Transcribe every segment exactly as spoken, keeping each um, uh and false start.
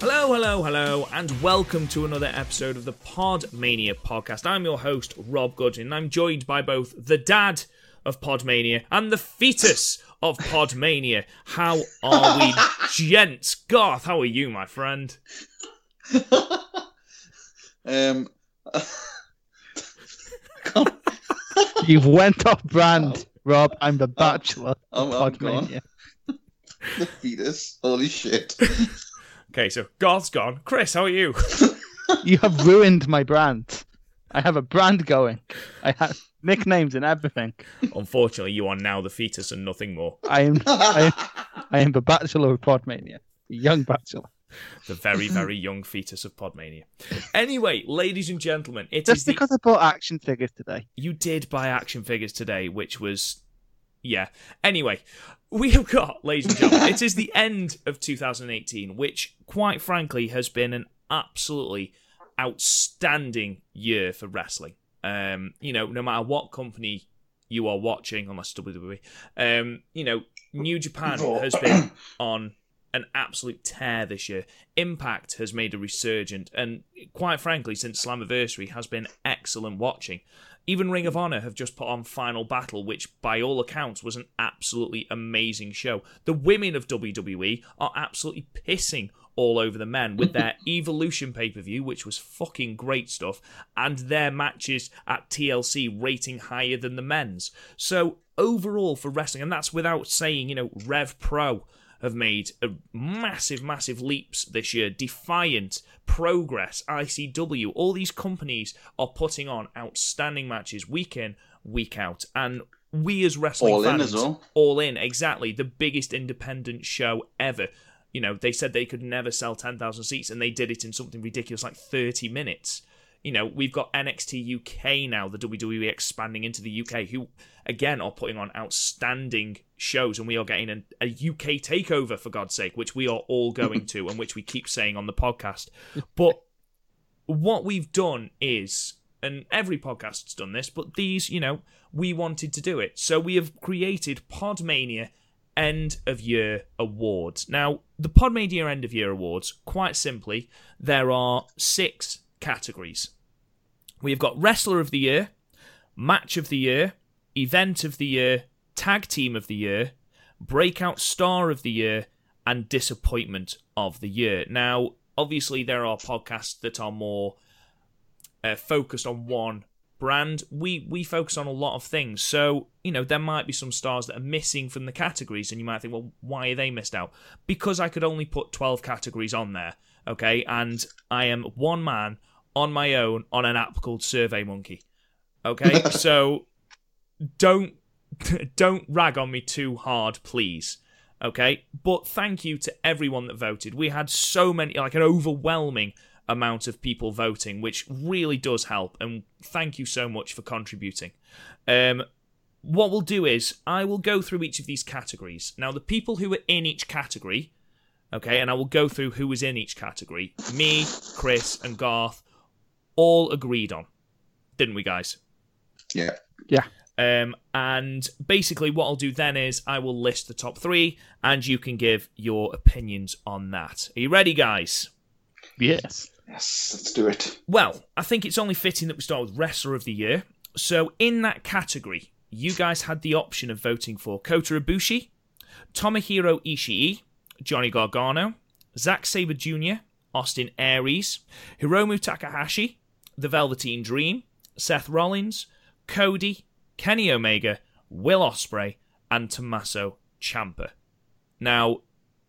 Hello, hello, hello, and welcome to another episode of the Podmania podcast. I'm your host, Rob Goodwin, and I'm joined by both the dad of Podmania and the fetus of Podmania. How are we, gents? Garth, how are you, my friend? um, You went off brand, Rob. I'm the bachelor I'm, I'm, of Podmania. I'm the fetus, holy shit. Okay, so Garth's gone. Chris, how are you? You have ruined my brand. I have a brand going. I have nicknames and everything. Unfortunately, you are now the fetus and nothing more. I am I, I am the bachelor of Podmania. The young bachelor. The very, very young fetus of Podmania. Anyway, ladies and gentlemen, it Just is because the... I bought action figures today. You did buy action figures today, which was... Yeah. Anyway, we have got, ladies and gentlemen, it is the end of two thousand eighteen, which, quite frankly, has been an absolutely outstanding year for wrestling. Um, you know, no matter what company you are watching, unless it's W W E, um, you know, New Japan has been on an absolute tear this year. Impact has made a resurgence, and quite frankly, since Slammiversary, has been excellent watching. Even Ring of Honor have just put on Final Battle, which, by all accounts, was an absolutely amazing show. The women of W W E are absolutely pissing all over the men with their Evolution pay-per-view, which was fucking great stuff, and their matches at T L C rating higher than the men's. So, overall, for wrestling, and that's without saying, you know, Rev Pro have made a massive, massive leaps this year. Defiant, Progress, I C W, all these companies are putting on outstanding matches week in, week out. And we as wrestling all fans... All In as well. All In, exactly. The biggest independent show ever. You know, they said they could never sell ten thousand seats, and they did it in something ridiculous like thirty minutes. You know, we've got N X T U K now, the W W E expanding into the U K, who, again, are putting on outstanding shows, and we are getting an, a U K takeover, for God's sake, which we are all going to, and which we keep saying on the podcast. But what we've done is, and every podcast's done this, but these, you know, we wanted to do it. So we have created Podmania End of Year Awards. Now, the Podmania End of Year Awards, quite simply, there are six categories. We've got Wrestler of the Year, Match of the Year, Event of the Year, Tag Team of the Year, Breakout Star of the Year, and Disappointment of the Year. Now, obviously, there are podcasts that are more uh, focused on one brand. We we focus on a lot of things. So, you know, there might be some stars that are missing from the categories, and you might think, well, why are they missed out? Because I could only put twelve categories on there, okay? And I am one man on my own on an app called SurveyMonkey, okay? So don't don't rag on me too hard, please, okay? But thank you to everyone that voted. We had so many, like an overwhelming amount of people voting, which really does help, and thank you so much for contributing. Um, what we'll do is I will go through each of these categories. Now, the people who are in each category, okay, and I will go through who was in each category. Me, Chris, and Garth all agreed on, didn't we, guys? Yeah. Yeah. Um, and basically what I'll do then is I will list the top three, and you can give your opinions on that. Are you ready, guys? Yes. Yes, let's do it. Well, I think it's only fitting that we start with Wrestler of the Year. So in that category, you guys had the option of voting for Kota Ibushi, Tomohiro Ishii, Johnny Gargano, Zack Sabre Junior, Austin Aries, Hiromu Takahashi, The Velveteen Dream, Seth Rollins, Cody, Kenny Omega, Will Ospreay, and Tommaso Ciampa. Now,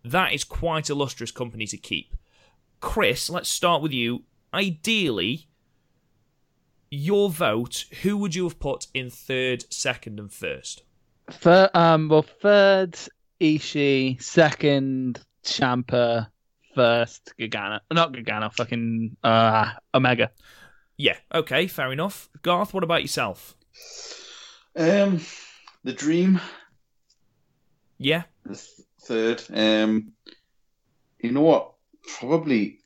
that is quite a lustrous company to keep. Chris, let's start with you. Ideally, your vote, who would you have put in third, second, and first? Third, um, well, third, Ishii, second, Ciampa, first, Gargano. Not Gargano, fucking uh, Omega. Yeah, okay, fair enough. Garth, what about yourself? Um, The Dream. Yeah. The th- third. Um, you know what? Probably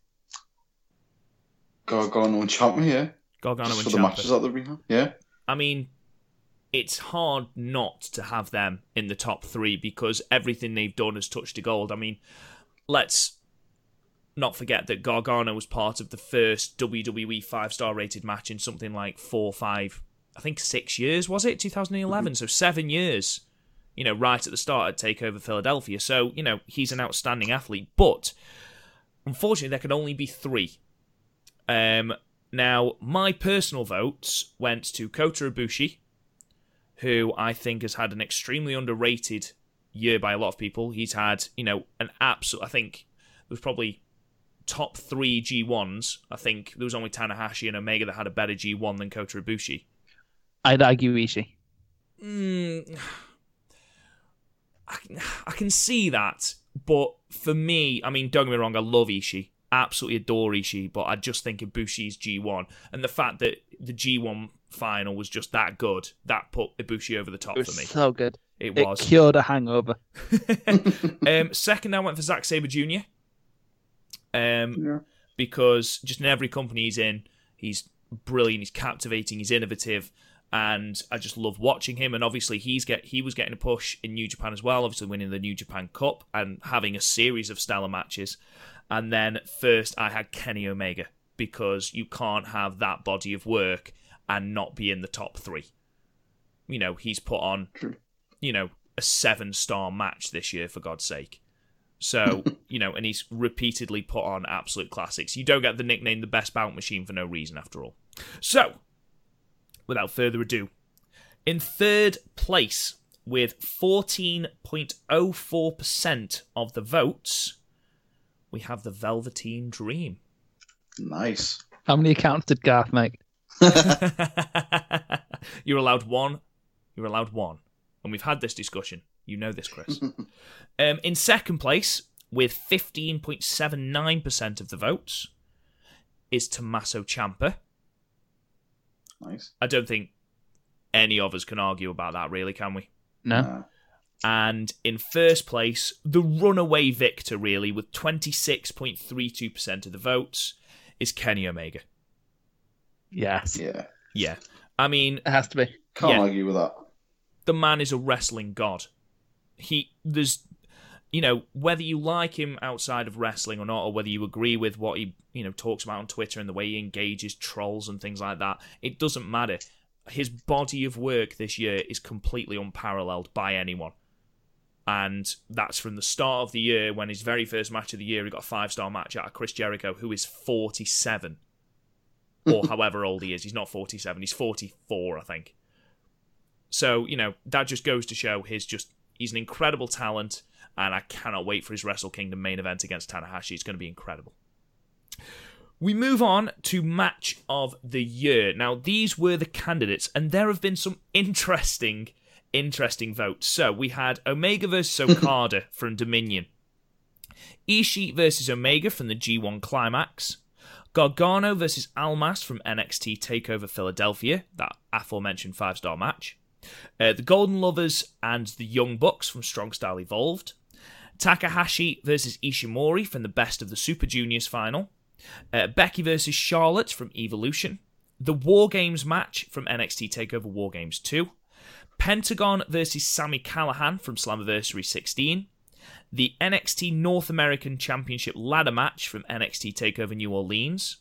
Gargano and Ciampa, yeah. Gargano Just and Ciampa. For the matches that we have, yeah. I mean, it's hard not to have them in the top three because everything they've done has touched the gold. I mean, let's not forget that Gargano was part of the first W W E five-star rated match in something like four, five, I think six years, was it? twenty eleven, mm-hmm. So seven years, you know, right at the start at Takeover Philadelphia. So, you know, he's an outstanding athlete. But, unfortunately, there can only be three. Um, now, my personal votes went to Kota Ibushi, who I think has had an extremely underrated year by a lot of people. He's had, you know, an absolute, I think, there was probably top three G ones. I think there was only Tanahashi and Omega that had a better G one than Kota Ibushi. I'd argue Ishii. Mm, I, I can see that, but for me, I mean, don't get me wrong, I love Ishii. Absolutely adore Ishii, but I just think Ibushi's G one. And the fact that the G one final was just that good, that put Ibushi over the top for me. It was so good. It was. It cured a hangover. um, second, I went for Zack Sabre Junior Um, yeah. Because just in every company he's in, he's brilliant, he's captivating, he's innovative, and I just love watching him. And obviously he's get he was getting a push in New Japan as well, obviously winning the New Japan Cup and having a series of stellar matches. And then first I had Kenny Omega, because you can't have that body of work and not be in the top three. You know, he's put on, you know, a seven-star match this year, for God's sake. So, you know, and he's repeatedly put on absolute classics. You don't get the nickname the best bout machine for no reason, after all. So, without further ado, in third place, with fourteen point oh four percent of the votes, we have the Velveteen Dream. Nice. How many accounts did Garth make? You're allowed one. You're allowed one. And we've had this discussion. You know this, Chris. um, in second place, with fifteen point seven nine percent of the votes, is Tommaso Ciampa. Nice. I don't think any of us can argue about that, really, can we? No. Nah. And in first place, the runaway victor, really, with twenty-six point three two percent of the votes, is Kenny Omega. Yes. Yeah. Yeah. I mean, it has to be. Can't yeah. argue with that. The man is a wrestling god. He, there's, you know, whether you like him outside of wrestling or not, or whether you agree with what he, you know, talks about on Twitter and the way he engages trolls and things like that, it doesn't matter. His body of work this year is completely unparalleled by anyone. And that's from the start of the year, when his very first match of the year, he got a five-star match out of Chris Jericho, who is forty-seven. Or however old he is. He's not forty-seven. He's forty-four, I think. So, you know, that just goes to show his just he's an incredible talent, and I cannot wait for his Wrestle Kingdom main event against Tanahashi. It's going to be incredible. We move on to Match of the Year. Now, these were the candidates, and there have been some interesting, interesting votes. So, we had Omega versus Okada from Dominion. Ishii versus Omega from the G one Climax. Gargano versus Almas from N X T TakeOver Philadelphia, that aforementioned five-star match. Uh, the Golden Lovers and the Young Bucks from Strong Style Evolved. Takahashi versus Ishimori from the Best of the Super Juniors final. Uh, Becky versus Charlotte from Evolution. The War Games match from N X T TakeOver War Games two. Pentagon versus Sami Callihan from Slammiversary sixteen. The N X T North American Championship ladder match from N X T TakeOver New Orleans,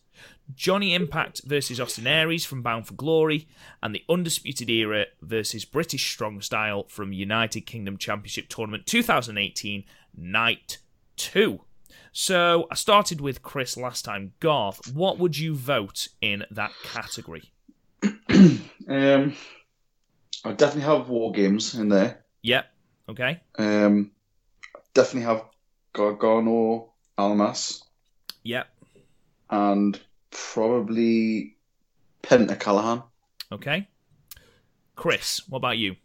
Johnny Impact versus Austin Aries from Bound for Glory, and the Undisputed Era versus British Strong Style from United Kingdom Championship Tournament twenty eighteen, Night two. So, I started with Chris last time. Garth, what would you vote in that category? um, I definitely have War Games in there. Yep, okay. Um... Definitely have Gargano, Almas. Yep. and probably Penta Callihan. Okay. Chris, what about you?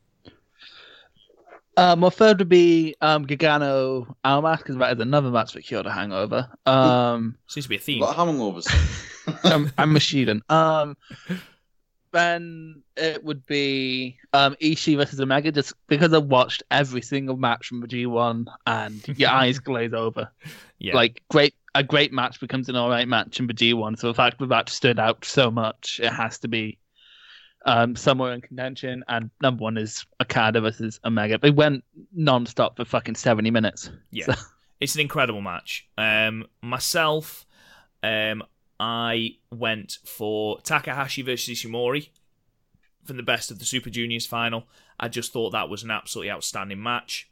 Uh, my third would be um, Gargano Almas, because that is another match that cured a hangover. Um, Seems to be a theme. A lot of hangovers. I'm, I'm a student. Um, then it would be um, Ishii versus Omega, just because I watched every single match from the G one and your eyes glaze over. Yeah. Like, great, a great match becomes an alright match in the G one, so the fact that that stood out so much, it has to be Um, somewhere in contention, and number one is Okada versus Omega. They went non-stop for fucking seventy minutes. Yeah, so. It's an incredible match. Um, myself, um, I went for Takahashi versus Ishimori from the Best of the Super Juniors final. I just thought that was an absolutely outstanding match.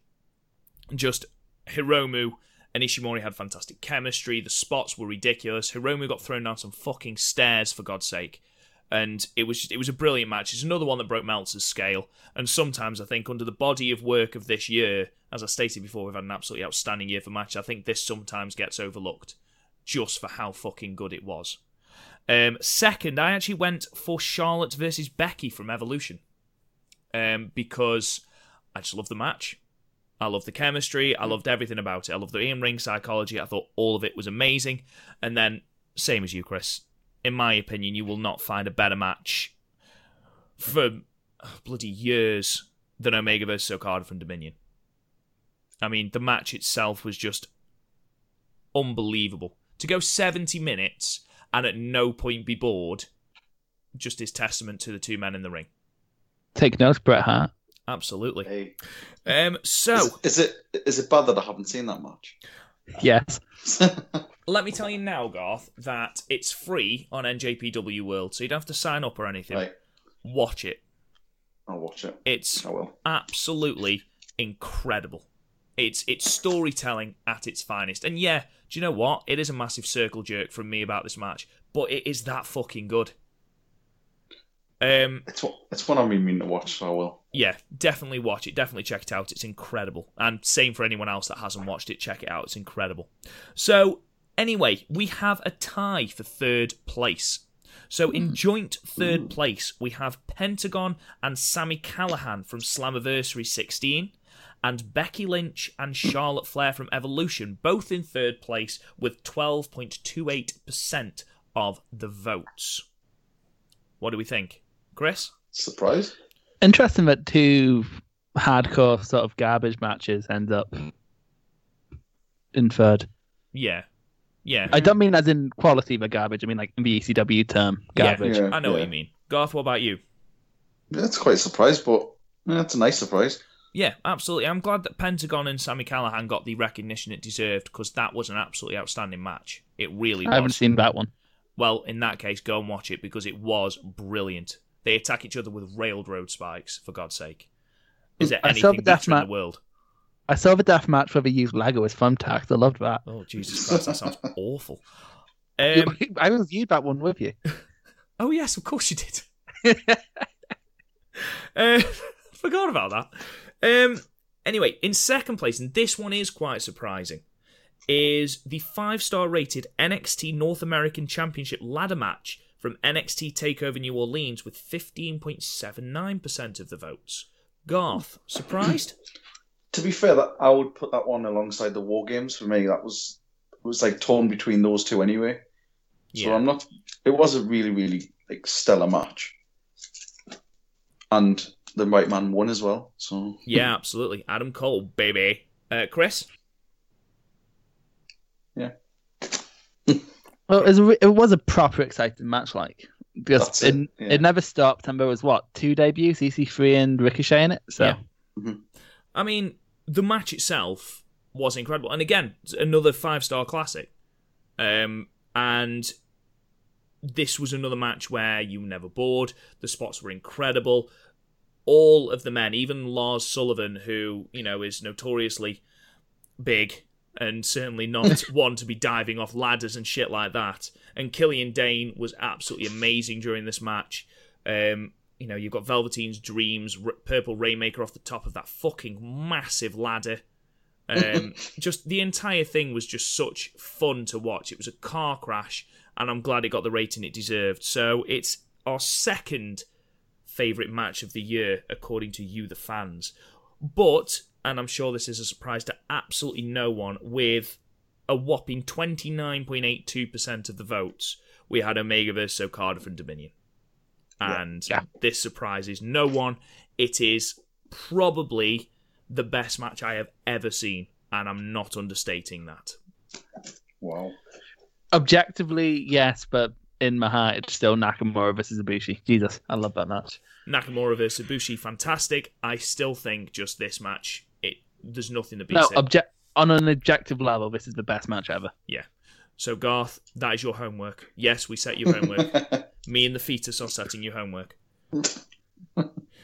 Just Hiromu and Ishimori had fantastic chemistry. The spots were ridiculous. Hiromu got thrown down some fucking stairs, for God's sake. And it was it was a brilliant match. It's another one that broke Meltzer's scale. And sometimes I think under the body of work of this year, as I stated before, we've had an absolutely outstanding year for matches. I think this sometimes gets overlooked just for how fucking good it was. Um, second, I actually went for Charlotte versus Becky from Evolution. Um, because I just love the match. I loved the chemistry. I loved everything about it. I loved the in-ring psychology. I thought all of it was amazing. And then, same as you, Chris. In my opinion, you will not find a better match for bloody years than Omega versus Okada from Dominion. I mean, the match itself was just unbelievable. To go seventy minutes and at no point be bored just is testament to the two men in the ring. Take notes, Bret Hart. Absolutely. Hey. Um, so is, is it is it bad that I haven't seen that match? Yes. Let me tell you now, Garth, that it's free on N J P W World, so you don't have to sign up or anything. Right. Watch it. I'll watch it. It's I will. Absolutely incredible. It's it's storytelling at its finest. And yeah, do you know what? It is a massive circle jerk from me about this match, but it is that fucking good. Um, it's what it's what I mean to watch, so I will. Yeah, definitely watch it. Definitely check it out. It's incredible. And same for anyone else that hasn't watched it. Check it out. It's incredible. So, anyway, we have a tie for third place. So in joint third place, we have Pentagon and Sami Callihan from Slammiversary sixteen, and Becky Lynch and Charlotte Flair from Evolution, both in third place with twelve point two eight percent of the votes. What do we think? Chris? Surprise. Interesting that two hardcore sort of garbage matches end up in third. Yeah. Yeah. I don't mean as in quality of garbage. I mean like in the E C W term, garbage. Yeah, yeah, I know yeah. what you mean. Garth, what about you? That's quite a surprise, but yeah, that's a nice surprise. Yeah, absolutely. I'm glad that Pentagon and Sami Callihan got the recognition it deserved, because that was an absolutely outstanding match. It really was. I haven't seen that one. Well, in that case, go and watch it, because it was brilliant. They attack each other with railroad spikes, for God's sake. Is there anything better in the world? I saw the death match where they used Lego as thumbtacks. I loved that. Oh, Jesus Christ, that sounds awful. Um, I reviewed that one with you. Oh, yes, of course you did. uh, forgot about that. Um, anyway, in second place, and this one is quite surprising, is the five-star rated N X T North American Championship ladder match from N X T TakeOver New Orleans with fifteen point seven nine percent of the votes. Garth, surprised? To be fair, that I would put that one alongside the War Games. For me, that was it was like torn between those two anyway. Yeah. So I'm not. It was a really, really like stellar match, and the right man won as well. So yeah, absolutely, Adam Cole, baby. Uh, Chris, yeah. Well, it was, a, it was a proper exciting match, like because it, it. Yeah. It never stopped, and there was what two debuts, E C three and Ricochet in it. So, yeah. Mm-hmm. I mean. The match itself was incredible. And again, another five-star classic. Um, and this was another match where you were never bored. The spots were incredible. All of the men, even Lars Sullivan, who, you know, is notoriously big and certainly not one to be diving off ladders and shit like that. And Killian Dane was absolutely amazing during this match. Um You know, you've got Velveteen's Dreams, R- Purple Rainmaker off the top of that fucking massive ladder. Um, just the entire thing was just such fun to watch. It was a car crash and I'm glad it got the rating it deserved. So it's our second favourite match of the year, according to you, the fans. But, and I'm sure this is a surprise to absolutely no one, with a whopping twenty-nine point eight two percent of the votes, we had Omega versus Okada from Dominion. And yeah. Yeah. This surprises no one. It is probably the best match I have ever seen, and I'm not understating that. Wow. Objectively, yes, but in my heart, it's still Nakamura versus Ibushi. Jesus, I love that match. Nakamura versus Ibushi, fantastic. I still think just this match, it there's nothing to be no, said. Obje- on an objective level, this is the best match ever. Yeah. So, Garth, that is your homework. Yes, we set your homework. Me and the fetus are setting your homework.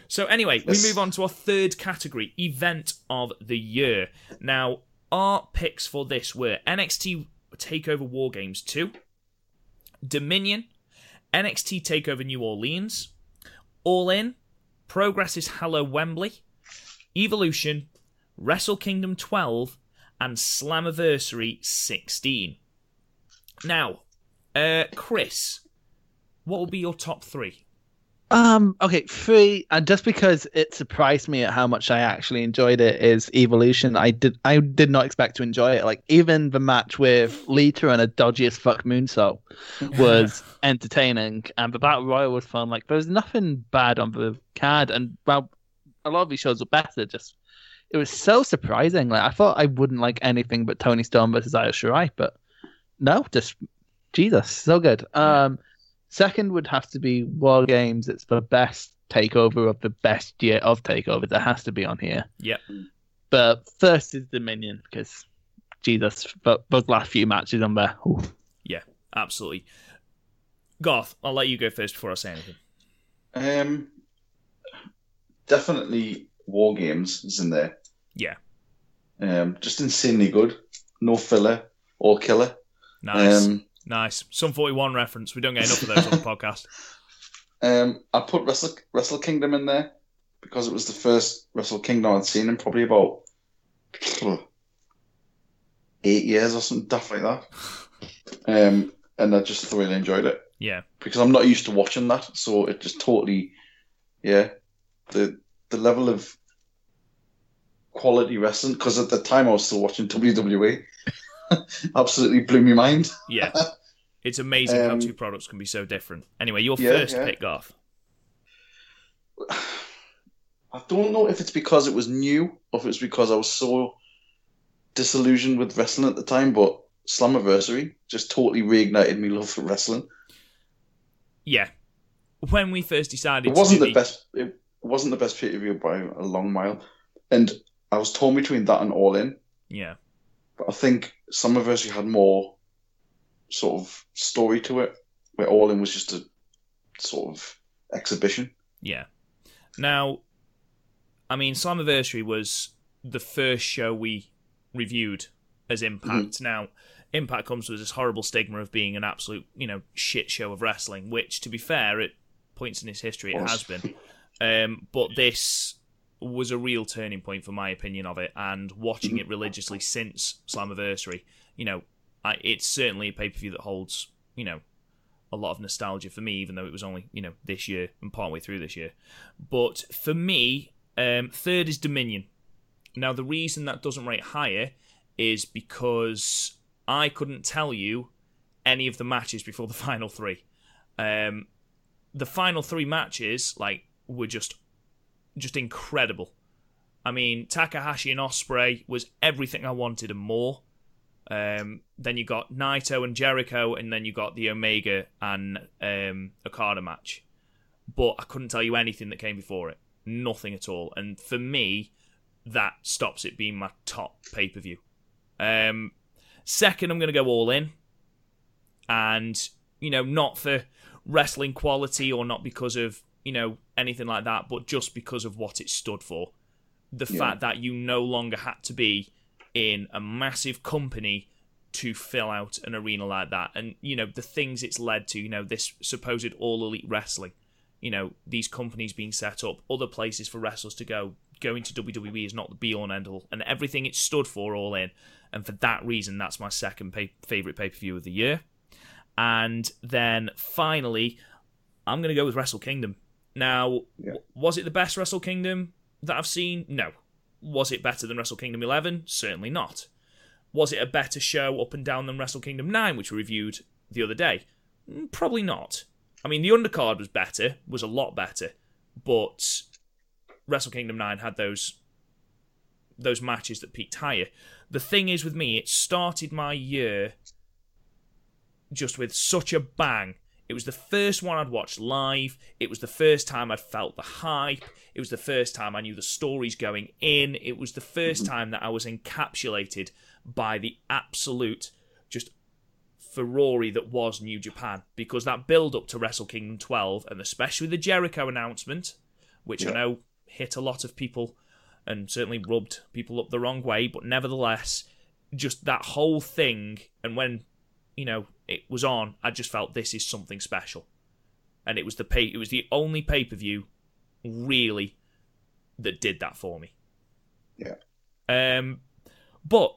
So, anyway, yes. We move on to our third category, Event of the Year. Now, our picks for this were N X T Takeover War Games two, Dominion, N X T Takeover New Orleans, All In, Progress's Hello Wembley, Evolution, Wrestle Kingdom twelve, and Slammiversary sixteen. Now, uh, Chris, what will be your top three? Um, okay, three, and just because it surprised me at how much I actually enjoyed it, is Evolution. I did I did not expect to enjoy it. Like, even the match with Lita and a dodgy as fuck moonsault was entertaining, and the Battle Royal was fun. Like, there was nothing bad on the card, and well, a lot of these shows were better. Just, it was so surprising. Like, I thought I wouldn't like anything but Toni Storm versus Io Shirai, but no, just, Jesus, so good. Um... Second would have to be War Games. It's the best takeover of the best year of takeover. That has to be on here. Yep. But first is Dominion, because, Jesus, but those last few matches on there. Ooh. Yeah, absolutely. Garth, I'll let you go first before I say anything. Um, definitely War Games is in there. Yeah. Um, just insanely good. No filler or killer. Nice. Um, Nice. Some forty-one reference. We don't get enough of those on the podcast. Um, I put Wrestle, Wrestle Kingdom in there because it was the first Wrestle Kingdom I'd seen in probably about eight years or something daft like that. Um, and I just thoroughly enjoyed it. Yeah. Because I'm not used to watching that, so it just totally, yeah, the the level of quality wrestling, because at the time I was still watching W W E. Absolutely blew my mind. Yeah. It's amazing um, how two products can be so different. Anyway, your yeah, first yeah. pick, Garth. I don't know if it's because it was new or if it's because I was so disillusioned with wrestling at the time, but Slammiversary just totally reignited my love for wrestling. Yeah. When we first decided it wasn't to the best it wasn't the best pay-per-view by a long mile. And I was torn between that and All In. Yeah. But I think Slammiversary had more sort of story to it, where All In was just a sort of exhibition. Yeah. Now, I mean, Slammiversary was the first show we reviewed as Impact. Mm-hmm. Now, Impact comes with this horrible stigma of being an absolute, you know, shit show of wrestling, which, to be fair, at points in its history it has been. Um, but this was a real turning point for my opinion of it, and watching it religiously since Slammiversary, you know, I, it's certainly a pay-per-view that holds, you know, a lot of nostalgia for me, even though it was only, you know, this year and partway through this year. But for me, um, third is Dominion. Now, the reason that doesn't rate higher is because I couldn't tell you any of the matches before the final three. Um, the final three matches, like, were just just incredible. I mean, Takahashi and Ospreay was everything I wanted and more. Um, then you got Naito and Jericho, and then you got the Omega and um, Okada match. But I couldn't tell you anything that came before it. Nothing at all. And for me, that stops it being my top pay-per-view. Um, second, I'm going to go All In. And, you know, not for wrestling quality or not because of, you know, anything like that, but just because of what it stood for. The yeah. fact that you no longer had to be in a massive company to fill out an arena like that. And, you know, the things it's led to, you know, this supposed All Elite Wrestling, you know, these companies being set up, other places for wrestlers to go, going to W W E is not the be-all and end-all, and everything it stood for, All In. And for that reason, that's my second pay- favourite pay-per-view of the year. And then finally, I'm going to go with Wrestle Kingdom. Now, yeah. was it the best Wrestle Kingdom that I've seen? No. Was it better than Wrestle Kingdom eleven? Certainly not. Was it a better show up and down than Wrestle Kingdom nine, which we reviewed the other day? Probably not. I mean, the undercard was better, was a lot better, but Wrestle Kingdom nine had those those matches that peaked higher. The thing is with me, it started my year just with such a bang. It was the first one I'd watched live. It was the first time I'd felt the hype. It was the first time I knew the stories going in. It was the first time that I was encapsulated by the absolute just Ferrari that was New Japan, because that build-up to Wrestle Kingdom twelve, and especially the Jericho announcement, which yeah. I know hit a lot of people and certainly rubbed people up the wrong way, but nevertheless, just that whole thing, and when, you know, it was on, I just felt this is something special. And it was the pay- it was the only pay-per-view, really, that did that for me. Yeah. Um, but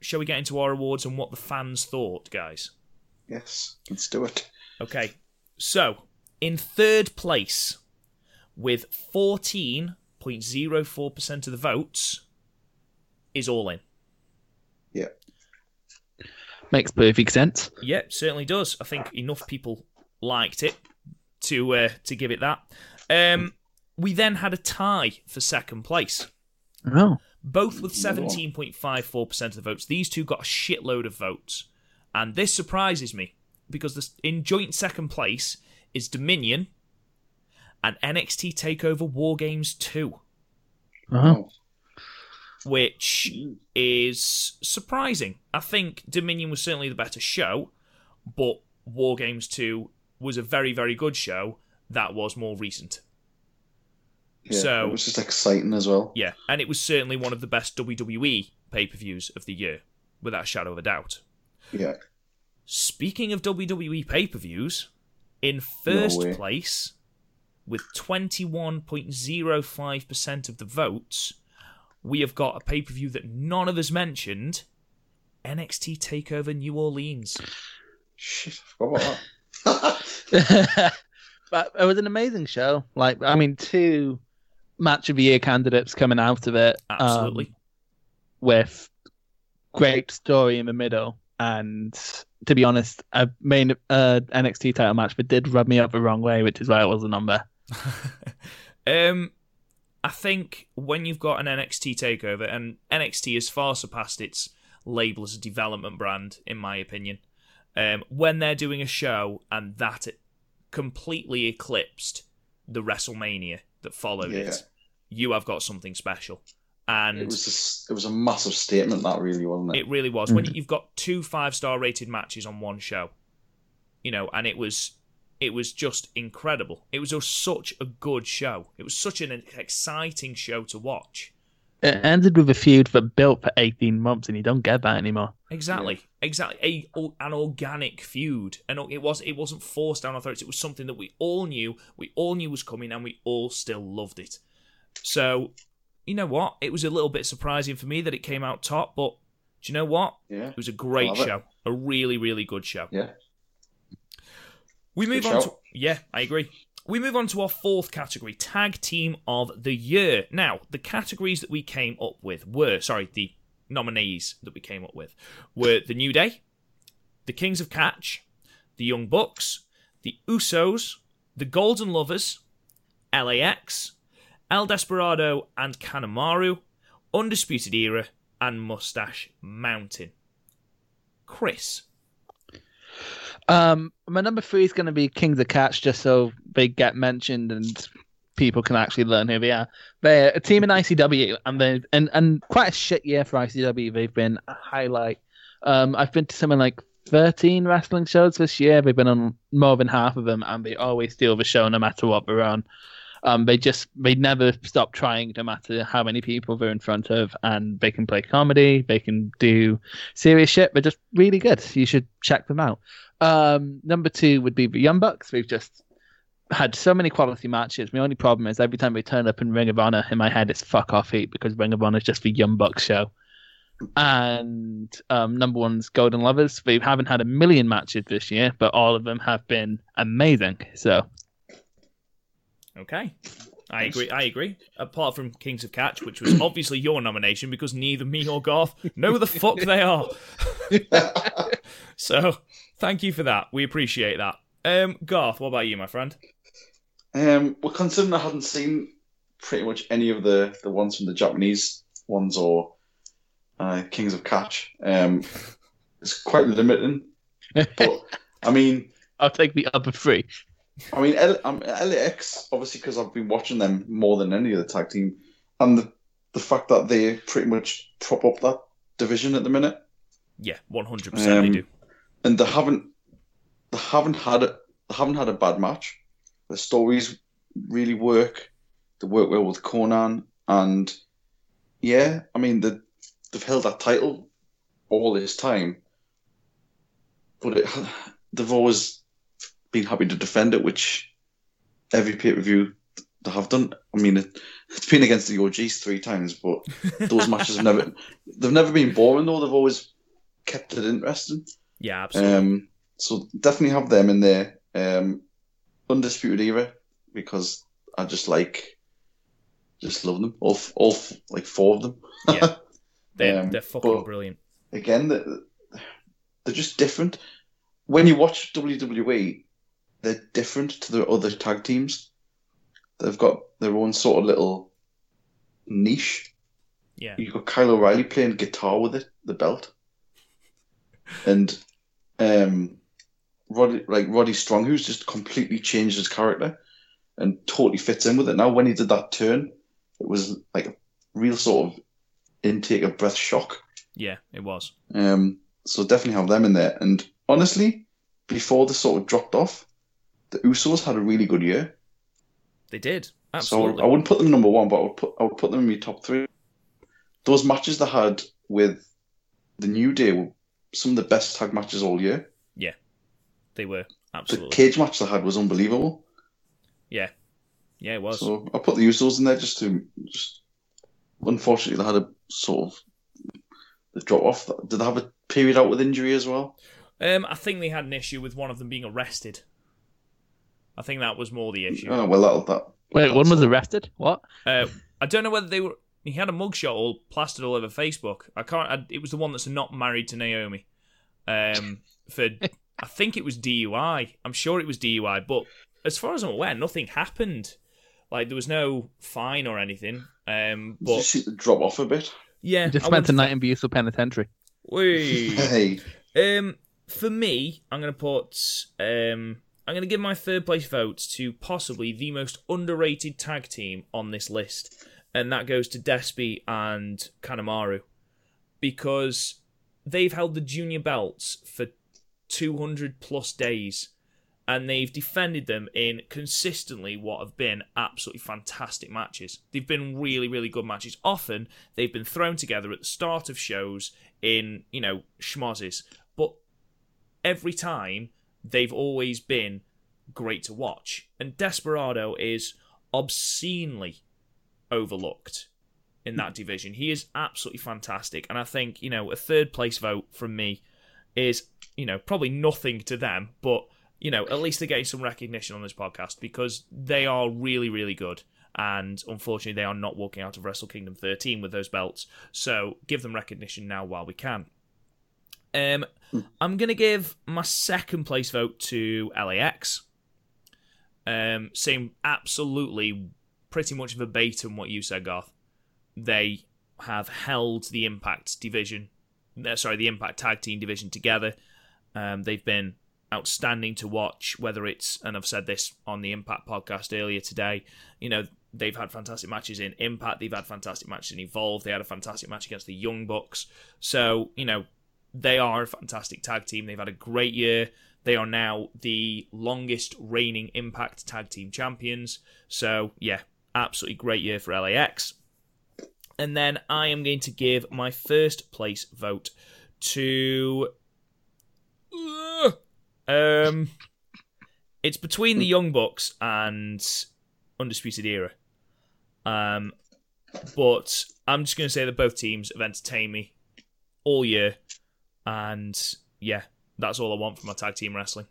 shall we get into our awards and what the fans thought, guys? Yes, let's do it. Okay. So, in third place, with fourteen point zero four percent of the votes, is All In. Yeah. Makes perfect sense. Yeah, certainly does. I think enough people liked it to uh, to give it that. Um, we then had a tie for second place. Oh. Both with seventeen point five four percent of the votes. These two got a shitload of votes. And this surprises me, because this, in joint second place is Dominion and N X T TakeOver War Games two. Oh. Which is surprising. I think Dominion was certainly the better show, but War Games two was a very, very good show that was more recent. Yeah, so, it was just exciting as well. Yeah, and it was certainly one of the best W W E pay-per-views of the year, without a shadow of a doubt. Yeah. Speaking of W W E pay-per-views, in first no way. place, with twenty-one point zero five percent of the votes, we have got a pay-per-view that none of us mentioned, N X T TakeOver New Orleans. Shit, I forgot about that. But it was an amazing show. Like, I mean, two match of the year candidates coming out of it. Absolutely. Um, with great story in the middle. And to be honest, a main uh, N X T title match, but did rub me up the wrong way, which is why it wasn't on there. um... I think when you've got an N X T takeover, and N X T has far surpassed its label as a development brand, in my opinion, um, when they're doing a show and that it completely eclipsed the WrestleMania that followed yeah. it, you have got something special. And it was just, it was a massive statement, that really, wasn't it? It really was. Mm-hmm. When you've got two five-star rated matches on one show, you know, and it was... It was just incredible. It was such a good show. It was such an exciting show to watch. It ended with a feud that built for eighteen months, and you don't get that anymore. Exactly, yeah. exactly. A, an organic feud, and it was it wasn't forced down our throats. It was something that we all knew, we all knew was coming, and we all still loved it. So, you know what? It was a little bit surprising for me that it came out top, but do you know what? Yeah. It was a great show, it. a really, really good show. Yeah. We move on to, yeah, I agree. We move on to our fourth category, Tag Team of the Year. Now, the categories that we came up with were, sorry, the nominees that we came up with were The New Day, The Kings of Catch, The Young Bucks, The Usos, The Golden Lovers, L A X, El Desperado and Kanemaru, Undisputed Era, and Mustache Mountain. Chris. Um, my number three is going to be Kings of Catch, just so they get mentioned and people can actually learn who they are. They're a team in I C W, and they and and quite a shit year for I C W. They've been a highlight. Um, I've been to something like thirteen wrestling shows this year. They've been on more than half of them, and they always steal the show no matter what they're on. Um, they just they never stop trying, no matter how many people they're in front of, and they can play comedy, they can do serious shit. They're just really good. You should check them out. Um, number two would be the Young Bucks. We've just had so many quality matches. My only problem is every time we turn up in Ring of Honor, in my head it's fuck off heat, because Ring of Honor is just the Young Bucks show. and um, number one's Golden Lovers. We haven't had a million matches this year, but all of them have been amazing. So, okay, I agree. I agree. Apart from Kings of Catch, which was obviously your nomination because neither me or Garth know the fuck they are. So, thank you for that. We appreciate that. Um, Garth, what about you, my friend? Um, well, considering I hadn't seen pretty much any of the, the ones from the Japanese ones or uh, Kings of Catch, um, it's quite limiting. But I mean, I'll take the other three. I mean, L- um, L A X obviously because I've been watching them more than any other tag team, and the the fact that they pretty much prop up that division at the minute. Yeah, one hundred percent they do. And they haven't they haven't had a, they haven't had a bad match. The stories really work. They work well with Conan, and yeah, I mean the, they've held that title all this time, but it, they've always been happy to defend it, which every pay-per-view they have done. I mean, it, it's been against the O Gs three times, but those matches have never they've never been boring though. They've always kept it interesting. Yeah, absolutely. Um, so definitely have them in there. Um, Undisputed Era, because I just like, just love them. All, all like four of them. Yeah, they're, um, they're fucking brilliant. Again, they're, they're just different. When you watch W W E, they're different to the other tag teams. They've got their own sort of little niche. Yeah, you've got Kyle O'Reilly playing guitar with it, the belt, and um, Roddy, like Roddy Strong, who's just completely changed his character and totally fits in with it now. When he did that turn, it was like a real sort of intake of breath shock. Yeah, it was. Um, so definitely have them in there. And honestly, before they sort of dropped off, the Usos had a really good year. They did, absolutely. So I wouldn't put them number one, but I would put I would put them in my top three. Those matches they had with the New Day were some of the best tag matches all year. Yeah, they were, absolutely. The cage match they had was unbelievable. Yeah, yeah, it was. So I put the Usos in there just to, just unfortunately they had a sort of the drop off. Did they have a period out with injury as well? Um, I think they had an issue with one of them being arrested. I think that was more the issue. Oh well, that'll that. Wait, one was arrested? What? Uh, I don't know whether they were. He had a mugshot all plastered all over Facebook. I can't. I, it was the one that's not married to Naomi. Um, for I think it was D U I. I'm sure it was D U I, but. As far as I'm aware, nothing happened. Like, there was no fine or anything. Um, but... Did you drop off a bit? Yeah. You just I spent the night th- in Bussell Penitentiary. Wee. Hey. Um, for me, I'm going to put... Um, I'm going to give my third place vote to possibly the most underrated tag team on this list. And that goes to Despy and Kanemaru. Because they've held the junior belts for two hundred plus days. And they've defended them in consistently what have been absolutely fantastic matches. They've been really, really good matches. Often, they've been thrown together at the start of shows in, you know, schmozzes. But every time, they've always been great to watch. And Desperado is obscenely overlooked in that division. He is absolutely fantastic. And I think, you know, a third place vote from me is, you know, probably nothing to them, but... You know, at least they're getting some recognition on this podcast because they are really, really good. And unfortunately, they are not walking out of Wrestle Kingdom thirteen with those belts. So give them recognition now while we can. Um, I'm going to give my second place vote to L A X. Um, same, absolutely, pretty much verbatim what you said, Garth. They have held the Impact division, uh, sorry, the Impact tag team division together. Um, they've been outstanding to watch, whether it's, and I've said this on the Impact podcast earlier today, you know, they've had fantastic matches in Impact, they've had fantastic matches in Evolve, they had a fantastic match against the Young Bucks. So, you know, they are a fantastic tag team. They've had a great year. They are now the longest reigning Impact tag team champions. So, yeah, absolutely great year for L A X. And then I am going to give my first place vote to... Uh, Um, it's between the Young Bucks and Undisputed Era. Um, but I'm just going to say that both teams have entertained me all year. And yeah, that's all I want for my tag team wrestling,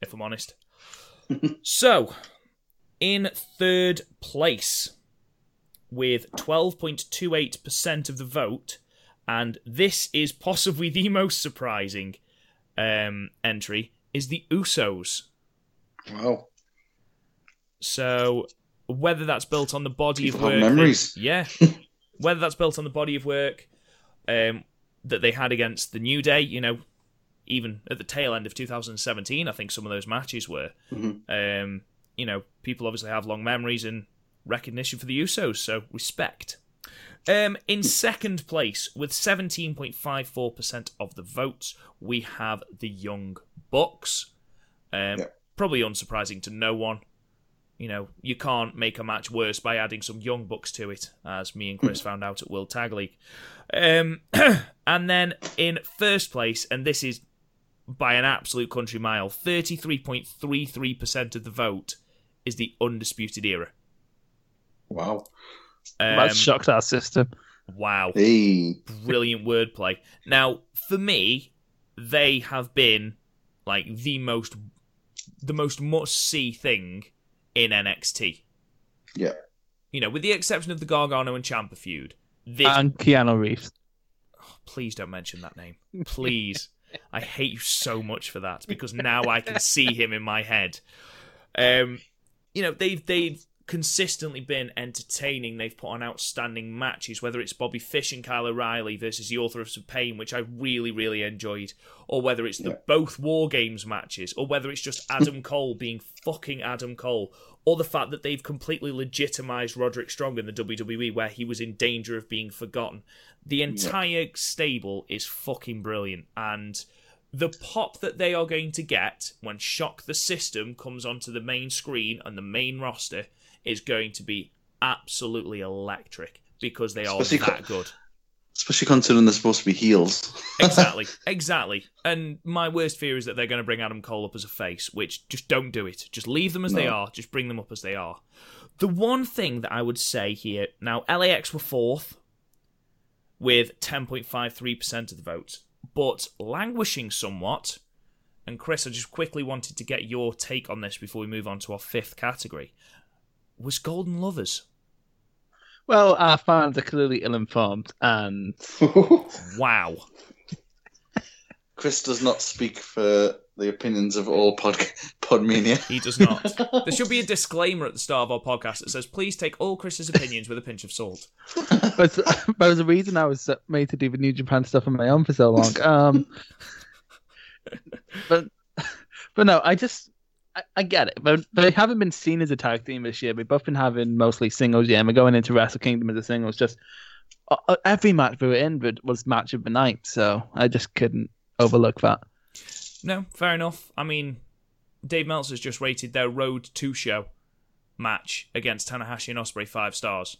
if I'm honest. So, in third place, with twelve point two eight percent of the vote, and this is possibly the most surprising um, entry, is the Usos. Wow. So, whether that's built on the body People of work... memories. They, yeah. Whether that's built on the body of work um, that they had against the New Day, you know, even at the tail end of two thousand seventeen, I think some of those matches were. Mm-hmm. Um, you know, people obviously have long memories and recognition for the Usos, so respect. Um, in second place, with seventeen point five four percent of the votes, we have the Young Bucks. Um, yeah. Probably unsurprising to no one. You know, you can't make a match worse by adding some Young Bucks to it, as me and Chris found out at World Tag League. Um, and then in first place, and this is by an absolute country mile, thirty-three point three three percent of the vote is the Undisputed Era. Wow. Um, that shocked our system. Wow. Hey. Brilliant wordplay. Now, for me, they have been like the most the most must-see thing in N X T. Yeah. You know, with the exception of the Gargano and Ciampa feud. This... And Keanu Reeves. Oh, please don't mention that name. Please. I hate you so much for that, because now I can see him in my head. Um, you know, they've they've consistently been entertaining. They've put on outstanding matches, whether it's Bobby Fish and Kyle O'Reilly versus the Author of Some Pain, which I really, really enjoyed, or whether it's the yeah. both War Games matches, or whether it's just Adam Cole being fucking Adam Cole, or the fact that they've completely legitimised Roderick Strong in the W W E, where he was in danger of being forgotten. The entire yeah. stable is fucking brilliant, and the pop that they are going to get when Shock the System comes onto the main screen and the main roster is going to be absolutely electric, because they are especially that good. Especially considering they're supposed to be heels. Exactly, exactly. And my worst fear is that they're going to bring Adam Cole up as a face, which just don't do it. Just leave them as no. they are. Just bring them up as they are. The one thing that I would say here, now L A X were fourth with ten point five three percent of the vote, but languishing somewhat. And Chris, I just quickly wanted to get your take on this before we move on to our fifth category. Was Golden Lovers? Well, our fans are clearly ill-informed, and wow. Chris does not speak for the opinions of all pod Podmania. He does not. There should be a disclaimer at the start of our podcast that says, "Please take all Chris's opinions with a pinch of salt." But there was a reason I was made to do the New Japan stuff on my own for so long. Um, but but no, I just. I, I get it, but they haven't been seen as a tag team this year. We've both been having mostly singles, yeah, and we're going into Wrestle Kingdom as a singles. Just uh, every match we were in was match of the night, so I just couldn't overlook that. No, fair enough. I mean, Dave Meltzer's just rated their Road to Show match against Tanahashi and Ospreay five stars.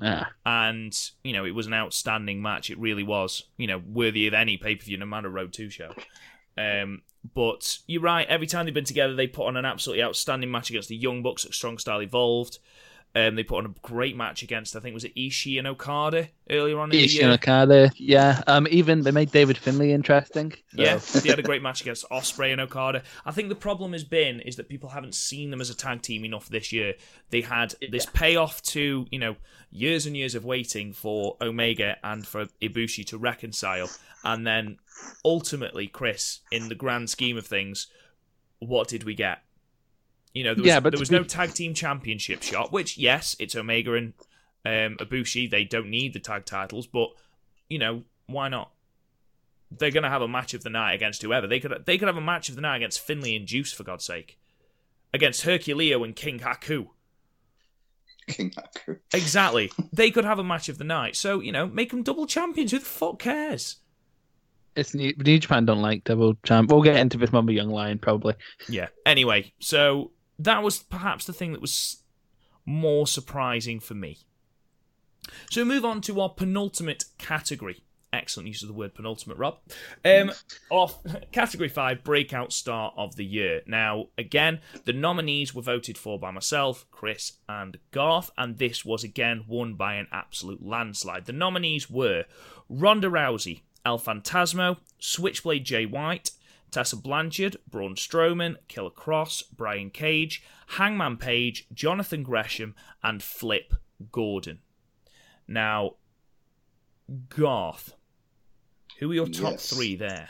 Yeah. And, you know, it was an outstanding match. It really was, you know, worthy of any pay-per-view, no matter Road to Show. Um, but you're right, every time they've been together, they put on an absolutely outstanding match against the Young Bucks at Strong Style Evolved. Um, they put on a great match against, I think, was it Ishii and Okada earlier on in the year? Ishii and Okada, yeah. Um, even they made David Finlay interesting. So. Yeah, they had a great match against Ospreay and Okada. I think the problem has been is that people haven't seen them as a tag team enough this year. They had this yeah. payoff to, you know, years and years of waiting for Omega and for Ibushi to reconcile. And then ultimately, Chris, in the grand scheme of things, what did we get? You know, there was, yeah, but there was no tag team championship shot, which, yes, it's Omega and um, Ibushi. They don't need the tag titles, but, you know, why not? They're going to have a match of the night against whoever. They could they could have a match of the night against Finlay and Juice, for God's sake. Against Herculeo and King Haku. King Haku. Exactly. They could have a match of the night. So, you know, make them double champions. Who the fuck cares? It's New, New Japan don't like double champ. We'll get into this one with Young Lion, probably. Yeah. Anyway, so... that was perhaps the thing that was more surprising for me. So we move on to our penultimate category. Excellent use of the word penultimate, Rob. Um, our category five, Breakout Star of the Year. Now, again, the nominees were voted for by myself, Chris and Garth, and this was again won by an absolute landslide. The nominees were Ronda Rousey, El Fantasmo, Switchblade Jay White, Tessa Blanchard, Braun Strowman, Killer Cross, Brian Cage, Hangman Page, Jonathan Gresham, and Flip Gordon. Now, Garth, who are your top yes. three there?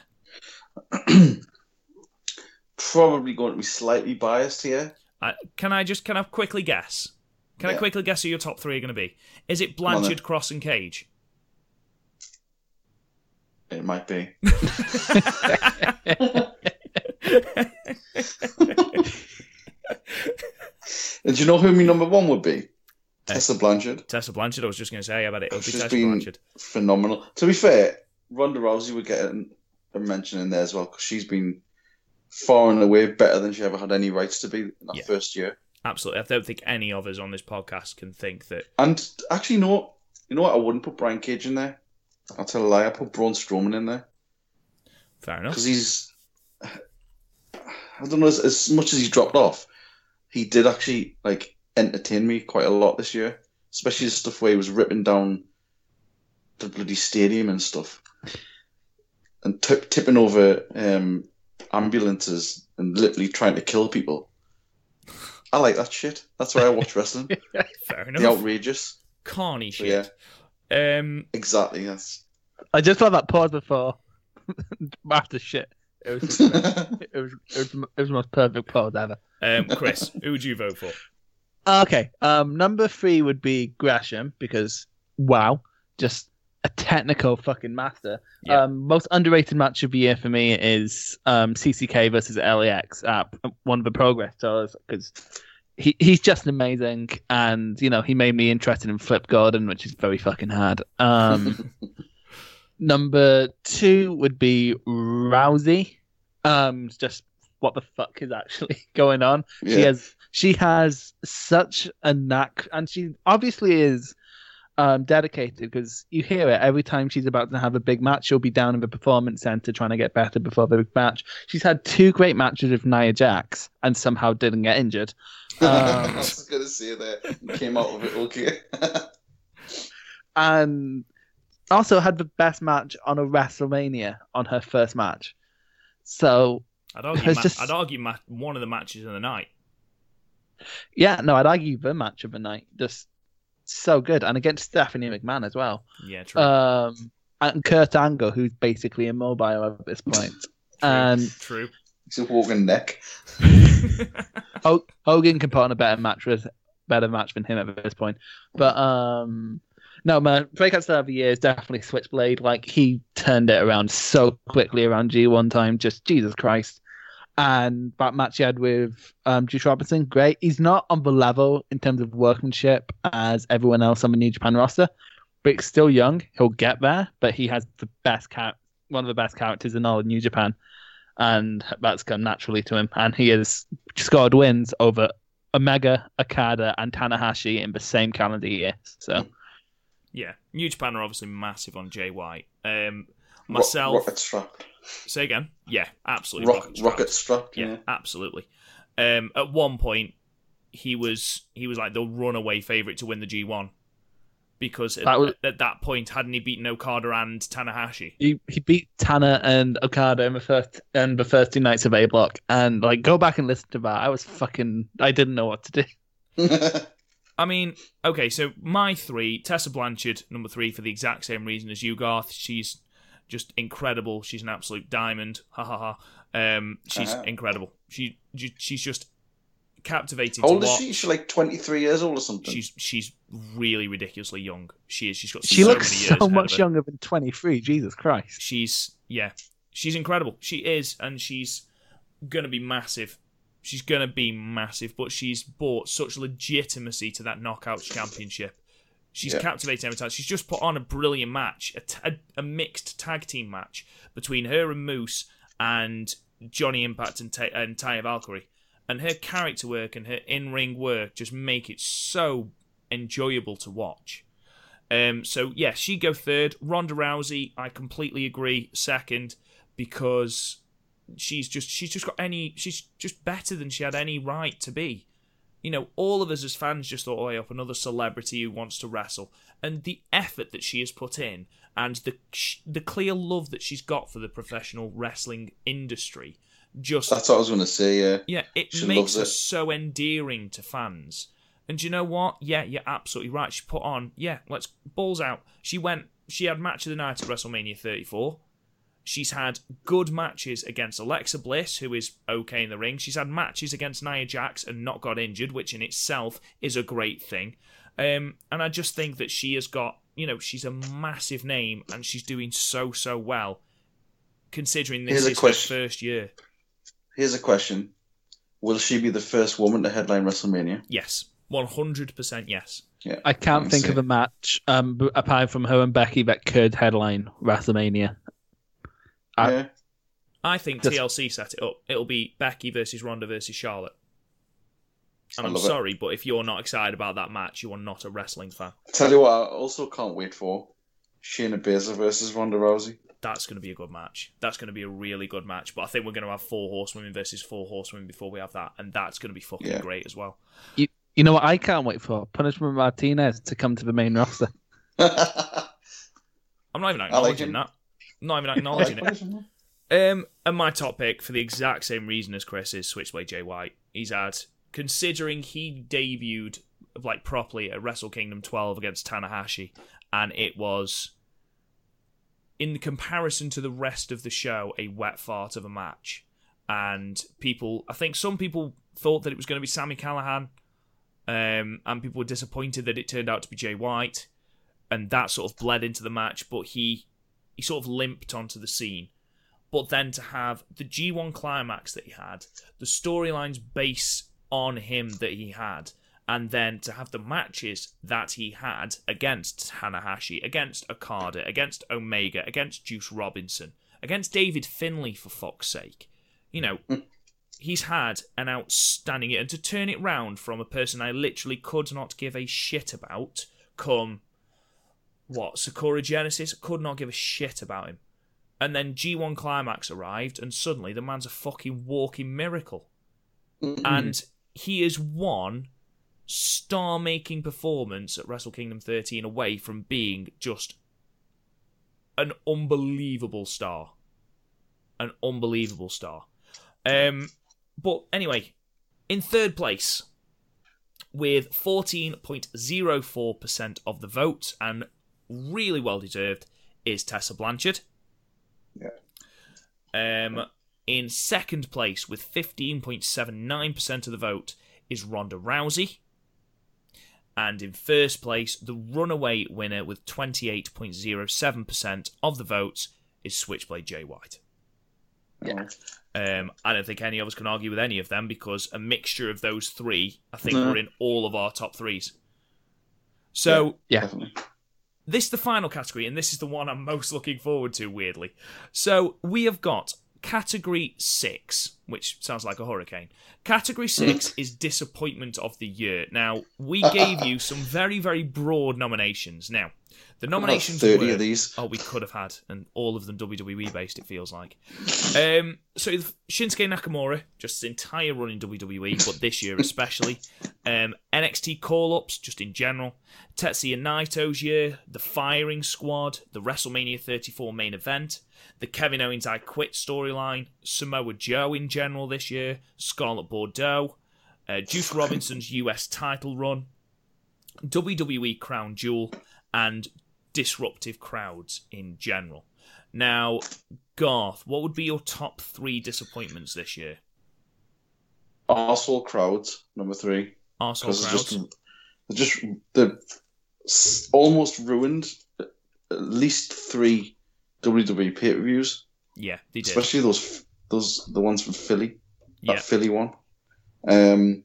Probably going to be slightly biased here. Uh, can I just, can I quickly guess? Can yeah. I quickly guess who your top three are going to be? Is it Blanchard, Cross, and Cage? It might be. And do you know who my number one would be? Uh, Tessa Blanchard. Tessa Blanchard, I was just going to say about it. It would be Tessa Blanchard. Phenomenal. To be fair, Ronda Rousey would get a mention in there as well, because she's been far and away better than she ever had any rights to be in that yeah. first year. Absolutely. I don't think any of us on this podcast can think that. And actually, you know what? You know what? I wouldn't put Brian Cage in there. I'll tell a lie, I put Braun Strowman in there. Fair enough. Because he's, I don't know, as, as much as he's dropped off, he did actually like entertain me quite a lot this year. Especially the stuff where he was ripping down the bloody stadium and stuff. And t- tipping over um, ambulances and literally trying to kill people. I like that shit. That's why I watch wrestling. Fair enough. The outrageous. Carny shit. Yeah. Um, exactly, yes. I just had that pause before after shit. It was, it, was, it, was, it was the most perfect pause ever. Um, Chris, who would you vote for? Okay, um, number three would be Gresham, because wow, just a technical fucking master. Yeah. Um, most underrated match of the year for me is um, C C K versus L A X at one of the Progress tours, because He he's just amazing, and you know he made me interested in Flip Gordon, which is very fucking hard. Um, number two would be Rousey. Um, just what the fuck is actually going on? Yeah. She has she has such a knack, and she obviously is um, dedicated, because you hear it every time she's about to have a big match. She'll be down in the performance center trying to get better before the big match. She's had two great matches with Nia Jax, and somehow didn't get injured. Um, I was going to say that you came out of it okay. And also had the best match on a WrestleMania on her first match. So I'd argue, ma- just... I'd argue ma- one of the matches of the night. Yeah, no, I'd argue the match of the night. Just so good, and against Stephanie McMahon as well. Yeah, true. Um, and Kurt Angle, who's basically immobile at this point. True. And true. It's a walking neck. Hogan can put on a better match with better match than him at this point. But um, no, my breakout star of the year is definitely Switchblade. Like, he turned it around so quickly around G one time. Just Jesus Christ. And that match he had with um, Juice Robinson, great. He's not on the level in terms of workmanship as everyone else on the New Japan roster, but he's still young. He'll get there. But he has the best char- one of the best characters in all of New Japan. And that's come naturally to him. And he has scored wins over Omega, Okada, and Tanahashi in the same calendar year. So, yeah, New Japan are obviously massive on Jay White. Um, myself, rocket strapped. Say again? Yeah, absolutely. Rock, rocket strapped. Rocket strapped yeah, yeah, absolutely. Um, at one point, he was he was like the runaway favorite to win the G one. Because at that, was, at that point, hadn't he beaten Okada and Tanahashi? He he beat Tana and Okada in the first and the first two nights of A Block, and like go back and listen to that. I was fucking I didn't know what to do. I mean, okay, so my three: Tessa Blanchard, number three, for the exact same reason as you, Garth. She's just incredible. She's an absolute diamond. Ha ha ha. Um, she's uh-huh. incredible. She she's just. Captivating. How old is she? She's like twenty-three years old or something. She's she's really ridiculously young. She is. She's got. She so looks many years so much younger than twenty-three. Jesus Christ. She's yeah. She's incredible. She is, and she's gonna be massive. She's gonna be massive. But she's brought such legitimacy to that Knockouts Championship. She's yeah. captivating every time. She's just put on a brilliant match, a, t- a mixed tag team match between her and Moose and Johnny Impact and Ta- and Taya Valkyrie. And her character work and her in-ring work just make it so enjoyable to watch. Um, so, yeah, she go third. Ronda Rousey, I completely agree, second, because she's just she's just got any... She's just better than she had any right to be. You know, all of us as fans just thought, oh, hey, up another celebrity who wants to wrestle. And the effort that she has put in and the the clear love that she's got for the professional wrestling industry. Just That's what I was going to say, yeah. Yeah, it she makes her it. so endearing to fans. And you know what? Yeah, you're absolutely right. She put on, yeah, let's, balls out. She went, she had match of the night at WrestleMania thirty-four. She's had good matches against Alexa Bliss, who is okay in the ring. She's had matches against Nia Jax and not got injured, which in itself is a great thing. Um, and I just think that she has got, you know, she's a massive name and she's doing so, so well, considering this is her first year. Here's a question. Will she be the first woman to headline WrestleMania? Yes. one hundred percent yes. Yeah, I can't I can think of a match um, apart from her and Becky that could headline WrestleMania. I, yeah. I think just... T L C set it up. It'll be Becky versus Ronda versus Charlotte. And I'm sorry, it. but if you're not excited about that match, you are not a wrestling fan. I tell you what, I also can't wait for Shayna Baszler versus Ronda Rousey. That's going to be a good match. That's going to be a really good match. But I think we're going to have four horsewomen versus four horsewomen before we have that. And that's going to be fucking yeah. great as well. You, you know what I can't wait for? Punishment Martinez to come to the main roster. I'm not even acknowledging like that. I'm not even acknowledging it. Um, and my top pick, for the exact same reason as Chris, is Switchblade Jay White. He's had... Considering he debuted like properly at Wrestle Kingdom twelve against Tanahashi, and it was, in comparison to the rest of the show, a wet fart of a match. And people, I think some people thought that it was going to be Sami Callihan, um, and people were disappointed that it turned out to be Jay White, and that sort of bled into the match. But he, he sort of limped onto the scene. But then to have the G one climax that he had, the storylines base on him that he had, and then to have the matches that he had against Tanahashi, against Okada, against Omega, against Juice Robinson, against David Finlay, for fuck's sake. You know, he's had an outstanding... And to turn it round from a person I literally could not give a shit about, come, what, Sakura Genesis? Could not give a shit about him. And then G one Climax arrived, and suddenly the man's a fucking walking miracle. Mm-hmm. And... He is one star-making performance at Wrestle Kingdom thirteen away from being just an unbelievable star. An unbelievable star. Um, but anyway, in third place, with fourteen point zero four percent of the vote, and really well-deserved, is Tessa Blanchard. Yeah. Um... In second place, with fifteen point seven nine percent of the vote, is Ronda Rousey. And in first place, the runaway winner with twenty-eight point zero seven percent of the votes is Switchblade Jay White. Yeah. Um, I don't think any of us can argue with any of them, because a mixture of those three, I think, no. were in all of our top threes. So, yeah. yeah. This is the final category, and this is the one I'm most looking forward to, weirdly. So, we have got... Category six, which sounds like a hurricane. Category six is Disappointment of the Year. Now, we gave you some very, very broad nominations. Now, the nominations were... thirty of these. Oh, we could have had, and all of them W W E-based, it feels like. Um, so, Shinsuke Nakamura, just his entire run in W W E, but this year especially. Um, N X T call-ups, just in general. Tetsuya Naito's year, the firing squad, the WrestleMania thirty-four main event, the Kevin Owens I Quit storyline, Samoa Joe in general this year, Scarlett Bordeaux, uh, Juice Robinson's U S title run, W W E Crown Jewel, and disruptive crowds in general. Now, Garth, what would be your top three disappointments this year? Arsehole crowds, number three. Arsehole crowds? They're just, they're just they're almost ruined at least three W W E pay-per-views. Yeah, they did. Especially those those the ones from Philly. That yeah. Philly one. Um,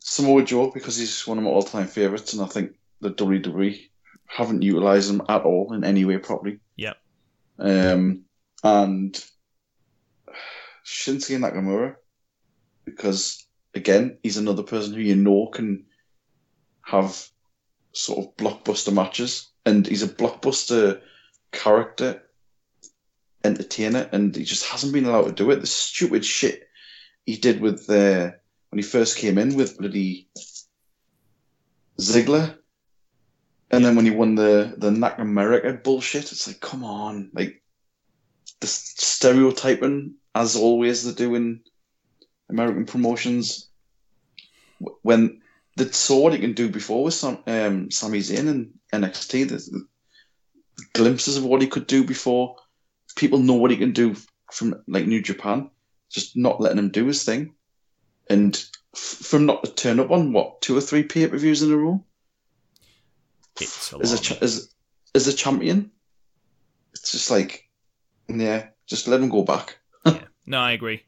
Samoa Joe, because he's one of my all-time favourites, and I think the W W E haven't utilised him at all in any way properly. Yeah. Um, and Shinsuke Nakamura, because, again, he's another person who you know can have sort of blockbuster matches, and he's a blockbuster... character, entertainer, and he just hasn't been allowed to do it. The stupid shit he did with uh, when he first came in with bloody Ziggler. And then when he won the, the Nakamura bullshit, it's like, come on. Like, the stereotyping, as always, they do in American promotions. When they saw what he can do before with some, um, Sami Zayn and N X T, the, the glimpses of what he could do before, people know what he can do from, like, New Japan, just not letting him do his thing. And f- from not to turn up on, what, two or three pay-per-views in a row? It's a as, a cha- as, as a champion, it's just like, yeah, just let him go back. Yeah. No, I agree.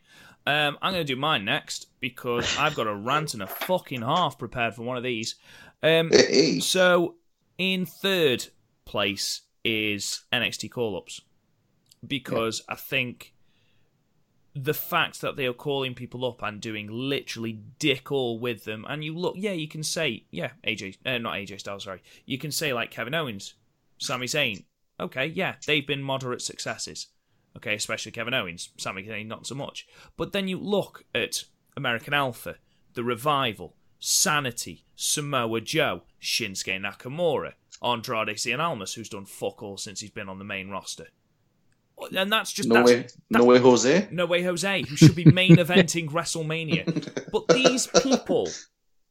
Um, I'm going to do mine next because I've got a rant and a fucking half prepared for one of these. Um, hey. So, in third place is N X T call-ups because yeah. I think the fact that they are calling people up and doing literally dick all with them, and you look, yeah, you can say, yeah, A J, uh, not A J Styles, sorry, you can say like Kevin Owens, Sami Zayn, okay, yeah, they've been moderate successes, okay, especially Kevin Owens, Sami Zayn, not so much. But then you look at American Alpha, The Revival, Sanity, Samoa Joe, Shinsuke Nakamura, Andrade Cien Almas, who's done fuck all since he's been on the main roster. And that's just... No, that's, way, that's, no way Jose. No way Jose, who should be main eventing WrestleMania. But these people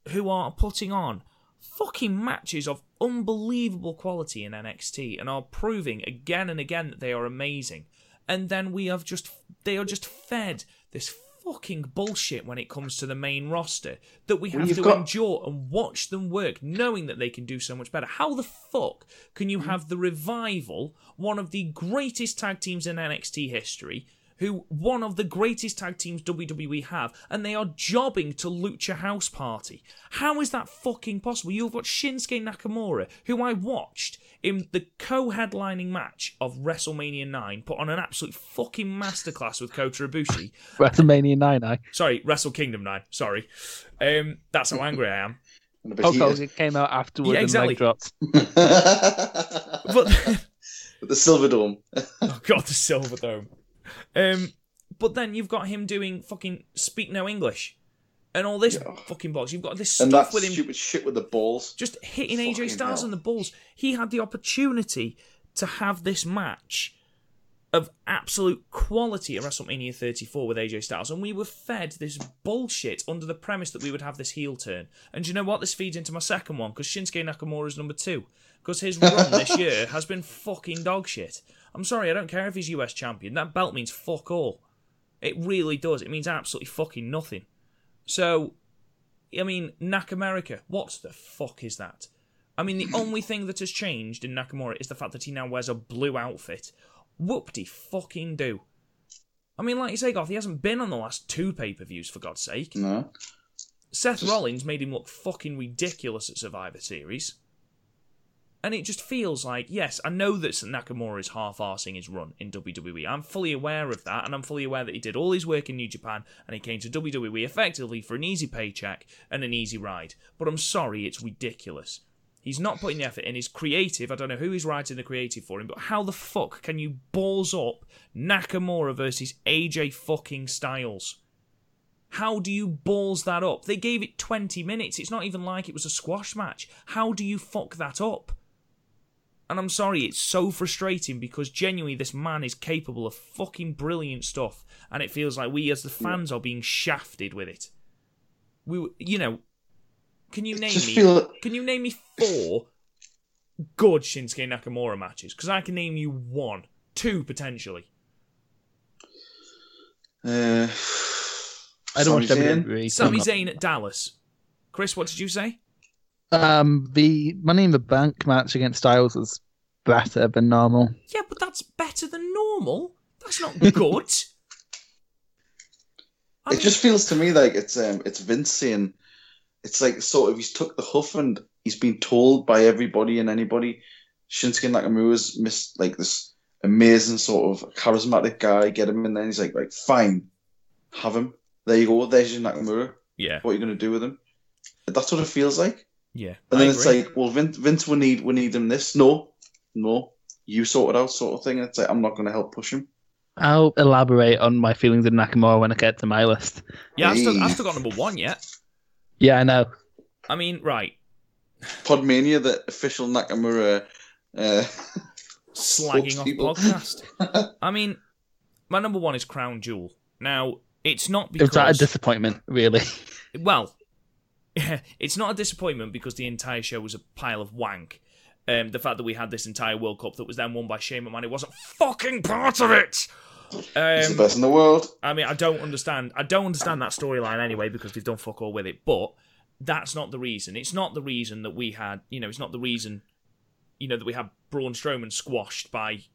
who are putting on fucking matches of unbelievable quality in N X T and are proving again and again that they are amazing. And then we have just... They are just fed this fucking bullshit when it comes to the main roster that we have well, to got... endure and watch them work, knowing that they can do so much better. How the fuck can you have The Revival, one of the greatest tag teams in N X T history, who one of the greatest tag teams W W E have, and they are jobbing to Lucha House Party? How is that fucking possible? You've got Shinsuke Nakamura, who I watched in the co-headlining match of WrestleMania nine, put on an absolute fucking masterclass with Kota Ibushi. WrestleMania nine, I. Sorry, Wrestle Kingdom nine, sorry. Um, that's how angry I am. Oh, because it came out afterwards yeah, exactly. and dropped. But the Silver Dome. Oh, God, the Silver Dome. Um, but then you've got him doing fucking Speak No English and all this yeah. fucking bollocks. You've got this stuff and that with him. Stupid shit with the balls. Just hitting fucking A J Styles on the balls. He had the opportunity to have this match of absolute quality at WrestleMania thirty-four with A J Styles, and we were fed this bullshit under the premise that we would have this heel turn. And do you know what? This feeds into my second one, because Shinsuke Nakamura is number two. Because his run this year has been fucking dog shit. I'm sorry, I don't care if he's U S champion. That belt means fuck all. It really does. It means absolutely fucking nothing. So, I mean, Nakamerica, what the fuck is that? I mean, the only thing that has changed in Nakamura is the fact that he now wears a blue outfit. Whoop-de-fucking-do. I mean, like you say, Garth, he hasn't been on the last two pay-per-views, for God's sake. No. Seth just... Rollins made him look fucking ridiculous at Survivor Series. And it just feels like, yes, I know that Nakamura is half-arsing his run in W W E. I'm fully aware of that, and I'm fully aware that he did all his work in New Japan, and he came to W W E effectively for an easy paycheck and an easy ride. But I'm sorry, it's ridiculous. He's not putting the effort in. He's creative. I don't know who he's writing the creative for him, but how the fuck can you balls up Nakamura versus A J fucking Styles? How do you balls that up? They gave it twenty minutes. It's not even like it was a squash match. How do you fuck that up? And I'm sorry, it's so frustrating because genuinely this man is capable of fucking brilliant stuff, and it feels like we as the fans are being shafted with it. We, you know, can you name me? Feel... Can you name me four good Shinsuke Nakamura matches? Because I can name you one, two potentially. Uh, I don't watch W W E. Sami Zayn at Dallas. Chris, what did you say? Um, the Money in the Bank match against Styles was better than normal. Yeah, but that's better than normal. That's not good. I mean, it just feels to me like it's um, it's Vince saying, it's like sort of he's took the huff and he's been told by everybody and anybody, Shinsuke Nakamura's missed like this amazing sort of charismatic guy. Get him in there, and he's like, like fine, have him. There you go. There's your Nakamura. Yeah. What are you gonna do with him? That's what it feels like. Yeah, and then it's like, well, Vince, Vince, we need, we need him. This, no, no, you sort it out, sort of thing. And it's like, I'm not going to help push him. I'll elaborate on my feelings of Nakamura when I get to my list. Yeah, I've still, I've still got number one yet. Yeah, I know. I mean, right. Podmania, the official Nakamura... Uh, slagging off podcast. I mean, my number one is Crown Jewel. Now, it's not because... Is that a disappointment, really? Well, it's not a disappointment because the entire show was a pile of wank. Um, the fact that we had this entire World Cup that was then won by Shane McMahon, it wasn't fucking part of it! Um, it's the best in the world. I mean, I don't understand. I don't understand that storyline anyway because they've done fuck all with it, but that's not the reason. It's not the reason that we had... You know, it's not the reason... You know, that we have Braun Strowman squashed by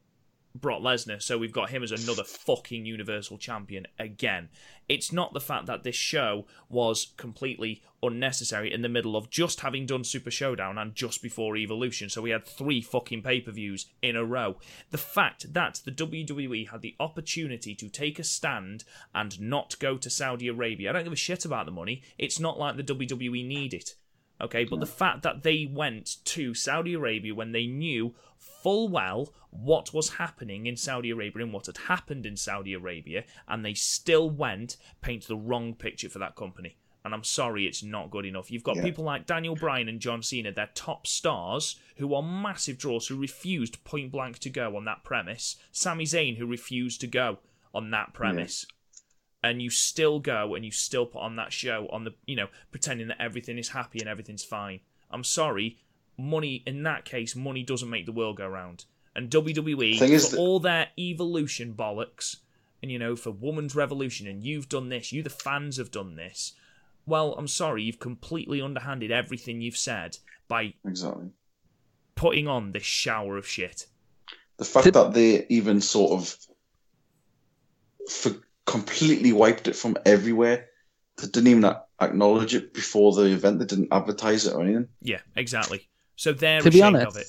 Brock Lesnar, so we've got him as another fucking Universal Champion again. It's not the fact that this show was completely unnecessary in the middle of just having done Super Showdown and just before Evolution, so we had three fucking pay-per-views in a row. The fact that the W W E had the opportunity to take a stand and not go to Saudi Arabia. I don't give a shit about the money. It's not like the W W E need it. Okay, but the fact that they went to Saudi Arabia when they knew full well what was happening in Saudi Arabia and what had happened in Saudi Arabia, and they still went, paints the wrong picture for that company. And I'm sorry, it's not good enough. You've got yeah. people like Daniel Bryan and John Cena, they're top stars, who are massive draws, who refused point blank to go on that premise. Sami Zayn, who refused to go on that premise. Yeah. And you still go and you still put on that show on the, you know, pretending that everything is happy and everything's fine. I'm sorry, money, in that case, money doesn't make the world go round. And W W E, for that... all their evolution bollocks, and, you know, for Woman's Revolution, and you've done this, you the fans have done this. Well, I'm sorry, you've completely underhanded everything you've said by exactly putting on this shower of shit. The fact Did... that they even sort of... For... completely wiped it from everywhere. They didn't even acknowledge it before the event. They didn't advertise it or anything. Yeah, exactly. So they're to ashamed honest, of it.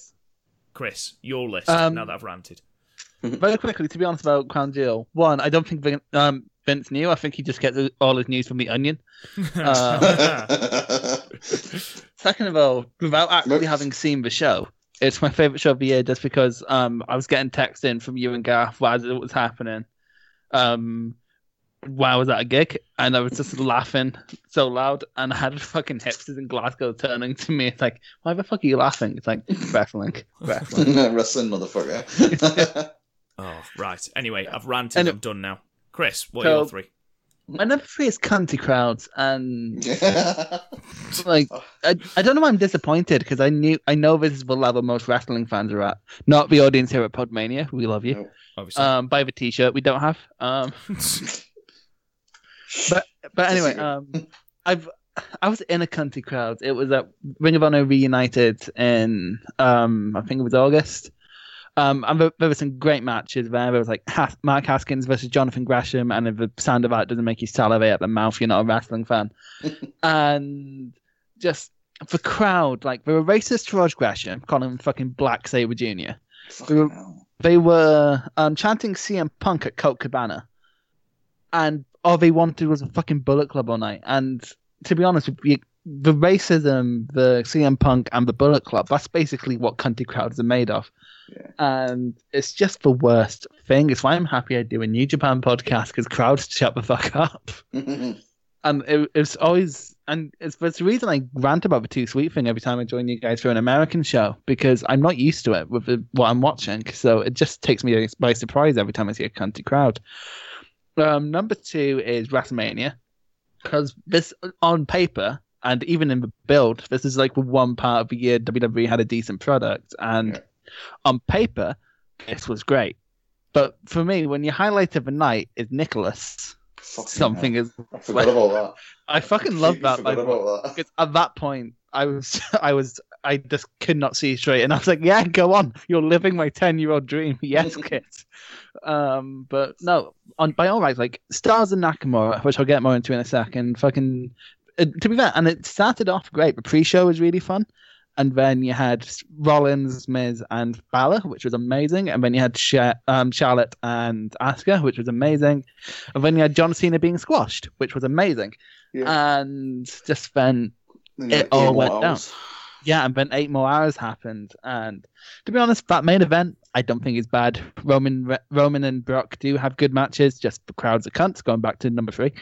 Chris, your list, um, now that I've ranted. Very quickly, to be honest about Crown Jewel. One, I don't think Vin, um, Vince knew. I think he just gets all his news from The Onion. Uh, second of all, without actually Look. having seen the show, it's my favourite show of the year just because um, I was getting text in from you and Garth as it was happening. Um, Why was that a gig? And I was just laughing so loud, and I had fucking hipsters in Glasgow turning to me. It's like, why the fuck are you laughing? It's like, wrestling. Wrestling, wrestling motherfucker. Oh, right. Anyway, I've ranted. Anyway, I'm done now. Chris, what so, are your three? My number three is cunty crowds. And like, I, I don't know why I'm disappointed, because I knew I know this is the level most wrestling fans are at. Not the audience here at Podmania. We love you. Obviously. Um, buy the t-shirt we don't have. Um... But but anyway, um, I've I was in a cunty crowd. It was at Ring of Honor reunited in um I think it was August. Um, and there, there were some great matches there. There was like Has- Mark Haskins versus Jonathan Gresham, and if the sound of that doesn't make you salivate at the mouth, you're not a wrestling fan. And just the crowd, like they were racist towards Gresham, calling him fucking Black Sabre Junior They were, they were um, chanting C M Punk at Colt Cabana, and all they wanted was a fucking Bullet Club all night. And to be honest, the racism, the C M Punk and the Bullet Club, that's basically what cunty crowds are made of. Yeah. And it's just the worst thing. It's why I'm happy I do a New Japan podcast, because crowds shut the fuck up. And it, it's always... And it's, it's the reason I rant about the Too Sweet thing every time I join you guys for an American show, because I'm not used to it with the, what I'm watching. So it just takes me by surprise every time I see a cunty crowd. Um, number two is WrestleMania, because this on paper and even in the build, this is like one part of the year W W E had a decent product, and yeah. on paper this was great. But for me, when you highlight of the night is Nicholas, fucking something hell. is. I forgot about that. I fucking love that. Forgot about that. Because at that point, I was, I was, I just could not see straight, and I was like, "Yeah, go on, you're living my ten-year-old dream, yes, kids." Um, but no, on, by all rights, like Stars and Nakamura, which I'll get more into in a second. Fucking uh, to be fair, and it started off great. The pre-show was really fun, and then you had Rollins, Miz, and Balor, which was amazing, and then you had Sha- um, Charlotte and Asuka, which was amazing, and then you had John Cena being squashed, which was amazing, yeah. and just then. It all went down. Yeah, and then eight more hours happened. And to be honest, that main event, I don't think is bad. Roman Roman and Brock do have good matches, just the crowds are cunts, going back to number three.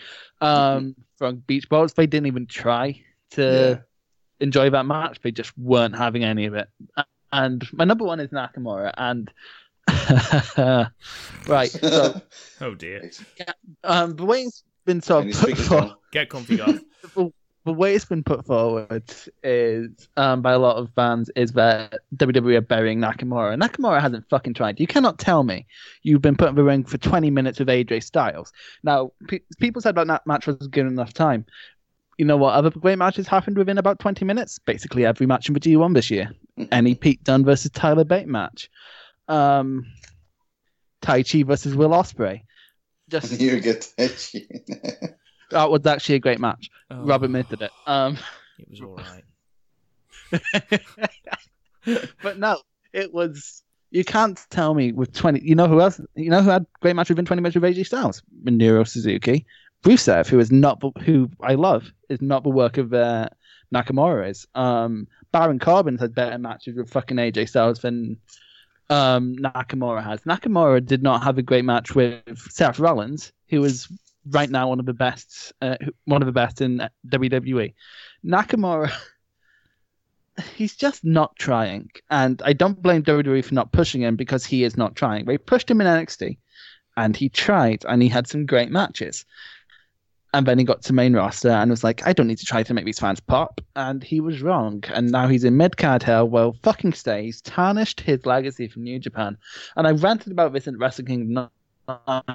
Um, from Beach Balls, they didn't even try to yeah. enjoy that match. They just weren't having any of it. And my number one is Nakamura. And right. So, oh, dear. Yeah, um, the way it's been sort of put forward... Get comfy, guys. The way it's been put forward is um, by a lot of fans is that W W E are burying Nakamura. Nakamura hasn't fucking tried. You cannot tell me you've been put in the ring for twenty minutes with A J Styles. Now, pe- people said that that match was good enough time. You know what? Other great matches happened within about twenty minutes. Basically every match in the G one this year. Any Pete Dunne versus Tyler Bate match. Um, Tai Chi versus Will Ospreay. Just you get Tai Chi. That was actually a great match. Oh, Rob admitted it. Um, it was all right. But no, it was... You can't tell me with twenty... You know who else? You know who had a great match within twenty minutes with A J Styles? Minoru Suzuki. Rusev, who is not... Who I love, is not the work of uh, Nakamura is. Um, Baron Corbin had better matches with fucking A J Styles than um, Nakamura has. Nakamura did not have a great match with Seth Rollins, who was... right now one of the best uh, one of the best in W W E. Nakamura, he's just not trying, and I don't blame W W E for not pushing him, because he is not trying. They pushed him in N X T and he tried, and he had some great matches, and then he got to main roster and was like, I don't need to try to make these fans pop, and he was wrong, and now he's in mid-card hell. Well, fucking stay. He's tarnished his legacy from New Japan, and I ranted about this in Wrestle Kingdom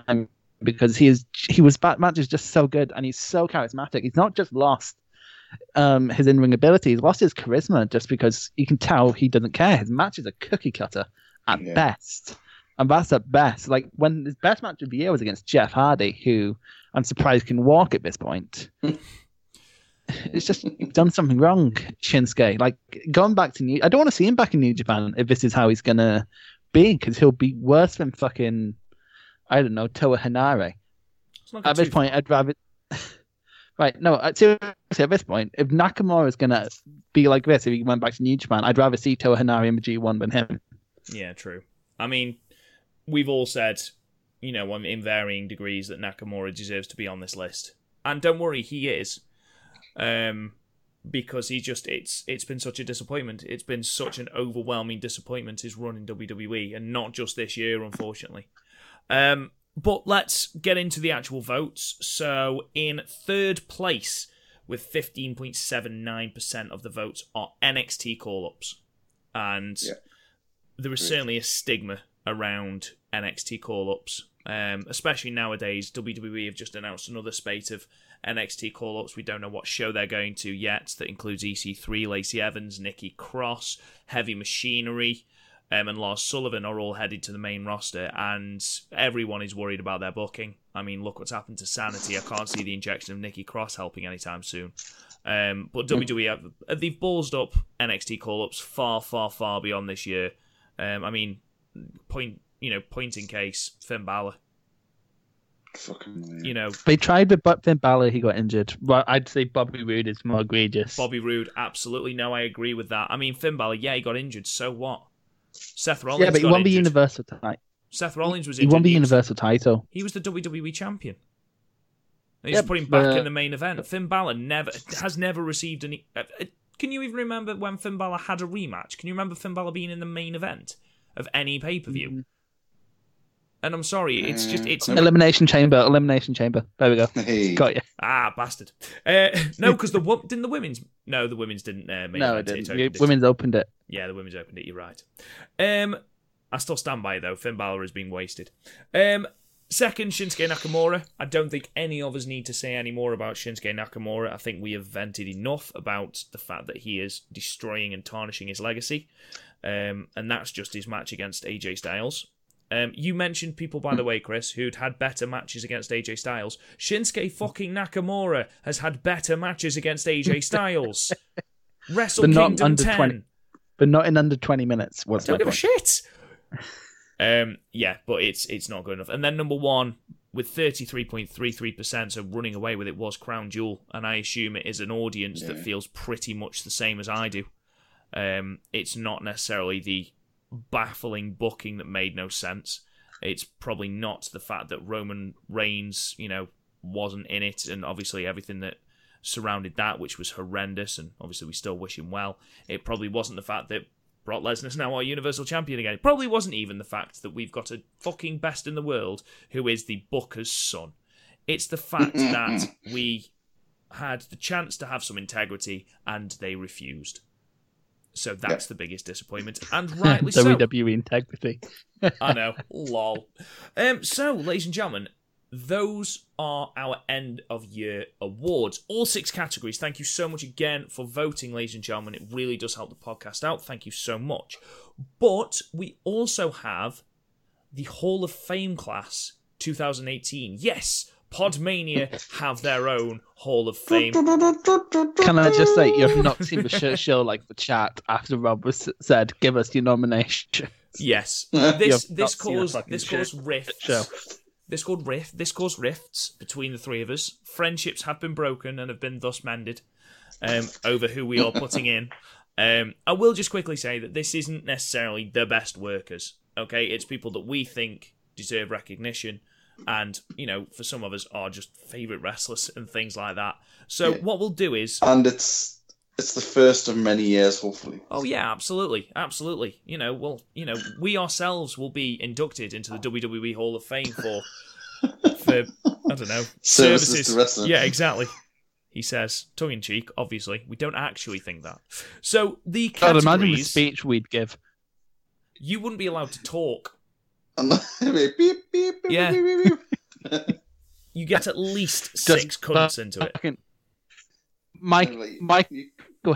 nine, because he is he was that match is just so good, and he's so charismatic. He's not just lost um, his in-ring ability, he's lost his charisma, just because you can tell he doesn't care. His match is a cookie cutter at yeah. best. And that's at best. Like, when his best match of the year was against Jeff Hardy, who I'm surprised can walk at this point. It's just, you've done something wrong, Shinsuke. Like, going back to New... I don't want to see him back in New Japan if this is how he's going to be, because he'll be worse than fucking... I don't know, Toa Henare. At this point, I'd rather... right, no, seriously, at this point, if Nakamura is going to be like this, if he went back to New Japan, I'd rather see Toa Henare in the G one than him. Yeah, true. I mean, we've all said, you know, in varying degrees, that Nakamura deserves to be on this list. And don't worry, he is. Um, because he just... It's It's been such a disappointment. It's been such an overwhelming disappointment, his run in W W E, and not just this year, unfortunately. Um, but let's get into the actual votes. So in third place with fifteen point seven nine percent of the votes are N X T call-ups. And yeah. there is certainly a stigma around N X T call-ups, um, especially nowadays. W W E have just announced another spate of N X T call-ups. We don't know what show they're going to yet. That includes E C three, Lacey Evans, Nikki Cross, Heavy Machinery... Um, and Lars Sullivan are all headed to the main roster, and everyone is worried about their booking. I mean, look what's happened to Sanity. I can't see the injection of Nikki Cross helping anytime soon. Um, but W W E, have, they've ballsed up N X T call-ups far, far, far beyond this year. Um, I mean, point you know, point in case, Finn Balor. Fucking, you know, they tried with Finn Balor, he got injured. Well, I'd say Bobby Roode is more egregious. Bobby Roode, absolutely. No, I agree with that. I mean, Finn Balor, yeah, he got injured. So what? Seth Rollins yeah, but he got won injured. The Universal title. Seth Rollins was injured. He won the Universal title. He was the W W E champion. And he's yeah, put him back uh, in the main event. Finn Balor never has never received any. Uh, can you even remember when Finn Balor had a rematch? Can you remember Finn Balor being in the main event of any pay per view? Mm-hmm. And I'm sorry, it's just it's elimination chamber. Elimination chamber. There we go. Hey. Got you. Ah, bastard. Uh, no, because the didn't the women's. No, the women's didn't. Uh, main no, it didn't. It opened women's it. opened it. Yeah, the women's opened it. You're right. Um, I still stand by it, though. Finn Balor is being wasted. Um, second, Shinsuke Nakamura. I don't think any of us need to say any more about Shinsuke Nakamura. I think we have vented enough about the fact that he is destroying and tarnishing his legacy, um, and that's just his match against A J Styles. Um, you mentioned people, by the way, Chris, who'd had better matches against A J Styles. Shinsuke fucking Nakamura has had better matches against A J Styles. Wrestle but Kingdom under ten. twenty But not in under twenty minutes. What's I don't give a shit. Um, yeah, but it's it's not good enough. And then number one, with thirty-three point three three percent, so running away with it was Crown Jewel. And I assume it is an audience yeah. that feels pretty much the same as I do. Um, it's not necessarily the baffling booking that made no sense. It's probably not the fact that Roman Reigns, you know, wasn't in it, and obviously everything that surrounded that, which was horrendous, and obviously we still wish him well. It probably wasn't the fact that Brock Lesnar's now our Universal Champion again. It probably wasn't even the fact that we've got a fucking best in the world who is the Booker's son. It's the fact that we had the chance to have some integrity and they refused. So that's yep. the biggest disappointment, and rightly so. W W E integrity. I know, lol. Um, so, ladies and gentlemen, those are our end of year awards. All six categories. Thank you so much again for voting, ladies and gentlemen. It really does help the podcast out. Thank you so much. But we also have the Hall of Fame class twenty eighteen. Yes, Podmania have their own Hall of Fame. Can I just say, you've not seen the show, show like the chat after Rob was said, give us your nomination. Yes. This this caused, this caused rifts. Show. This caused rift. This caused rifts between the three of us. Friendships have been broken and have been thus mended um, over who we are putting in. Um, I will just quickly say that this isn't necessarily the best workers. Okay, it's people that we think deserve recognition. And, you know, for some of us are just favourite wrestlers and things like that. So yeah. what we'll do is... And it's it's the first of many years, hopefully. Oh, yeah, absolutely. Absolutely. You know, we'll, you know, we ourselves will be inducted into the W W E Hall of Fame for, for I don't know, services. services. To wrestling. Yeah, exactly. He says, tongue-in-cheek, obviously. We don't actually think that. So the categories... I'd imagine the speech we'd give. You wouldn't be allowed to talk. beep, beep, beep, yeah. beep, beep. You get at least six cunts into it. Fucking... Mike, Mike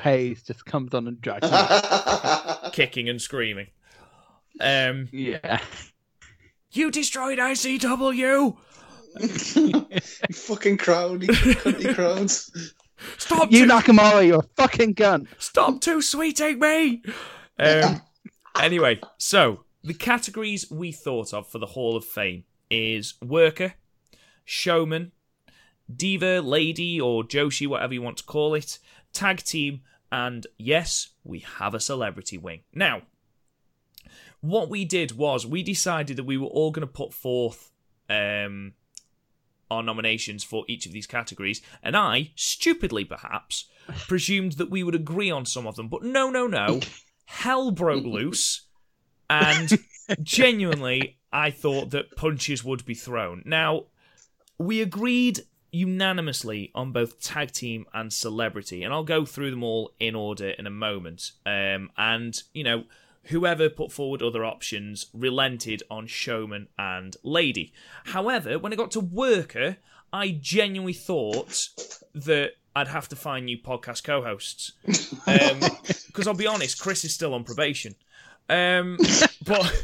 Hayes just comes on and drags me. Kicking and screaming. Um, yeah. You destroyed I C W! You fucking crowd, you cunty crowds. Stop You too... Nakamura, you're a fucking gun. Stop too sweeting me! Um, anyway, so... The categories we thought of for the Hall of Fame is worker, showman, diva, lady, or joshi, whatever you want to call it, tag team, and yes, we have a celebrity wing. Now, what we did was we decided that we were all going to put forth um, our nominations for each of these categories, and I, stupidly perhaps, presumed that we would agree on some of them, but no, no, no, hell broke loose. And genuinely, I thought that punches would be thrown. Now, we agreed unanimously on both tag team and celebrity, and I'll go through them all in order in a moment. Um, and, you know, whoever put forward other options relented on showman and lady. However, when I got to worker, I genuinely thought that I'd have to find new podcast co-hosts. Um, because I'll be honest, Chris is still on probation. Um, but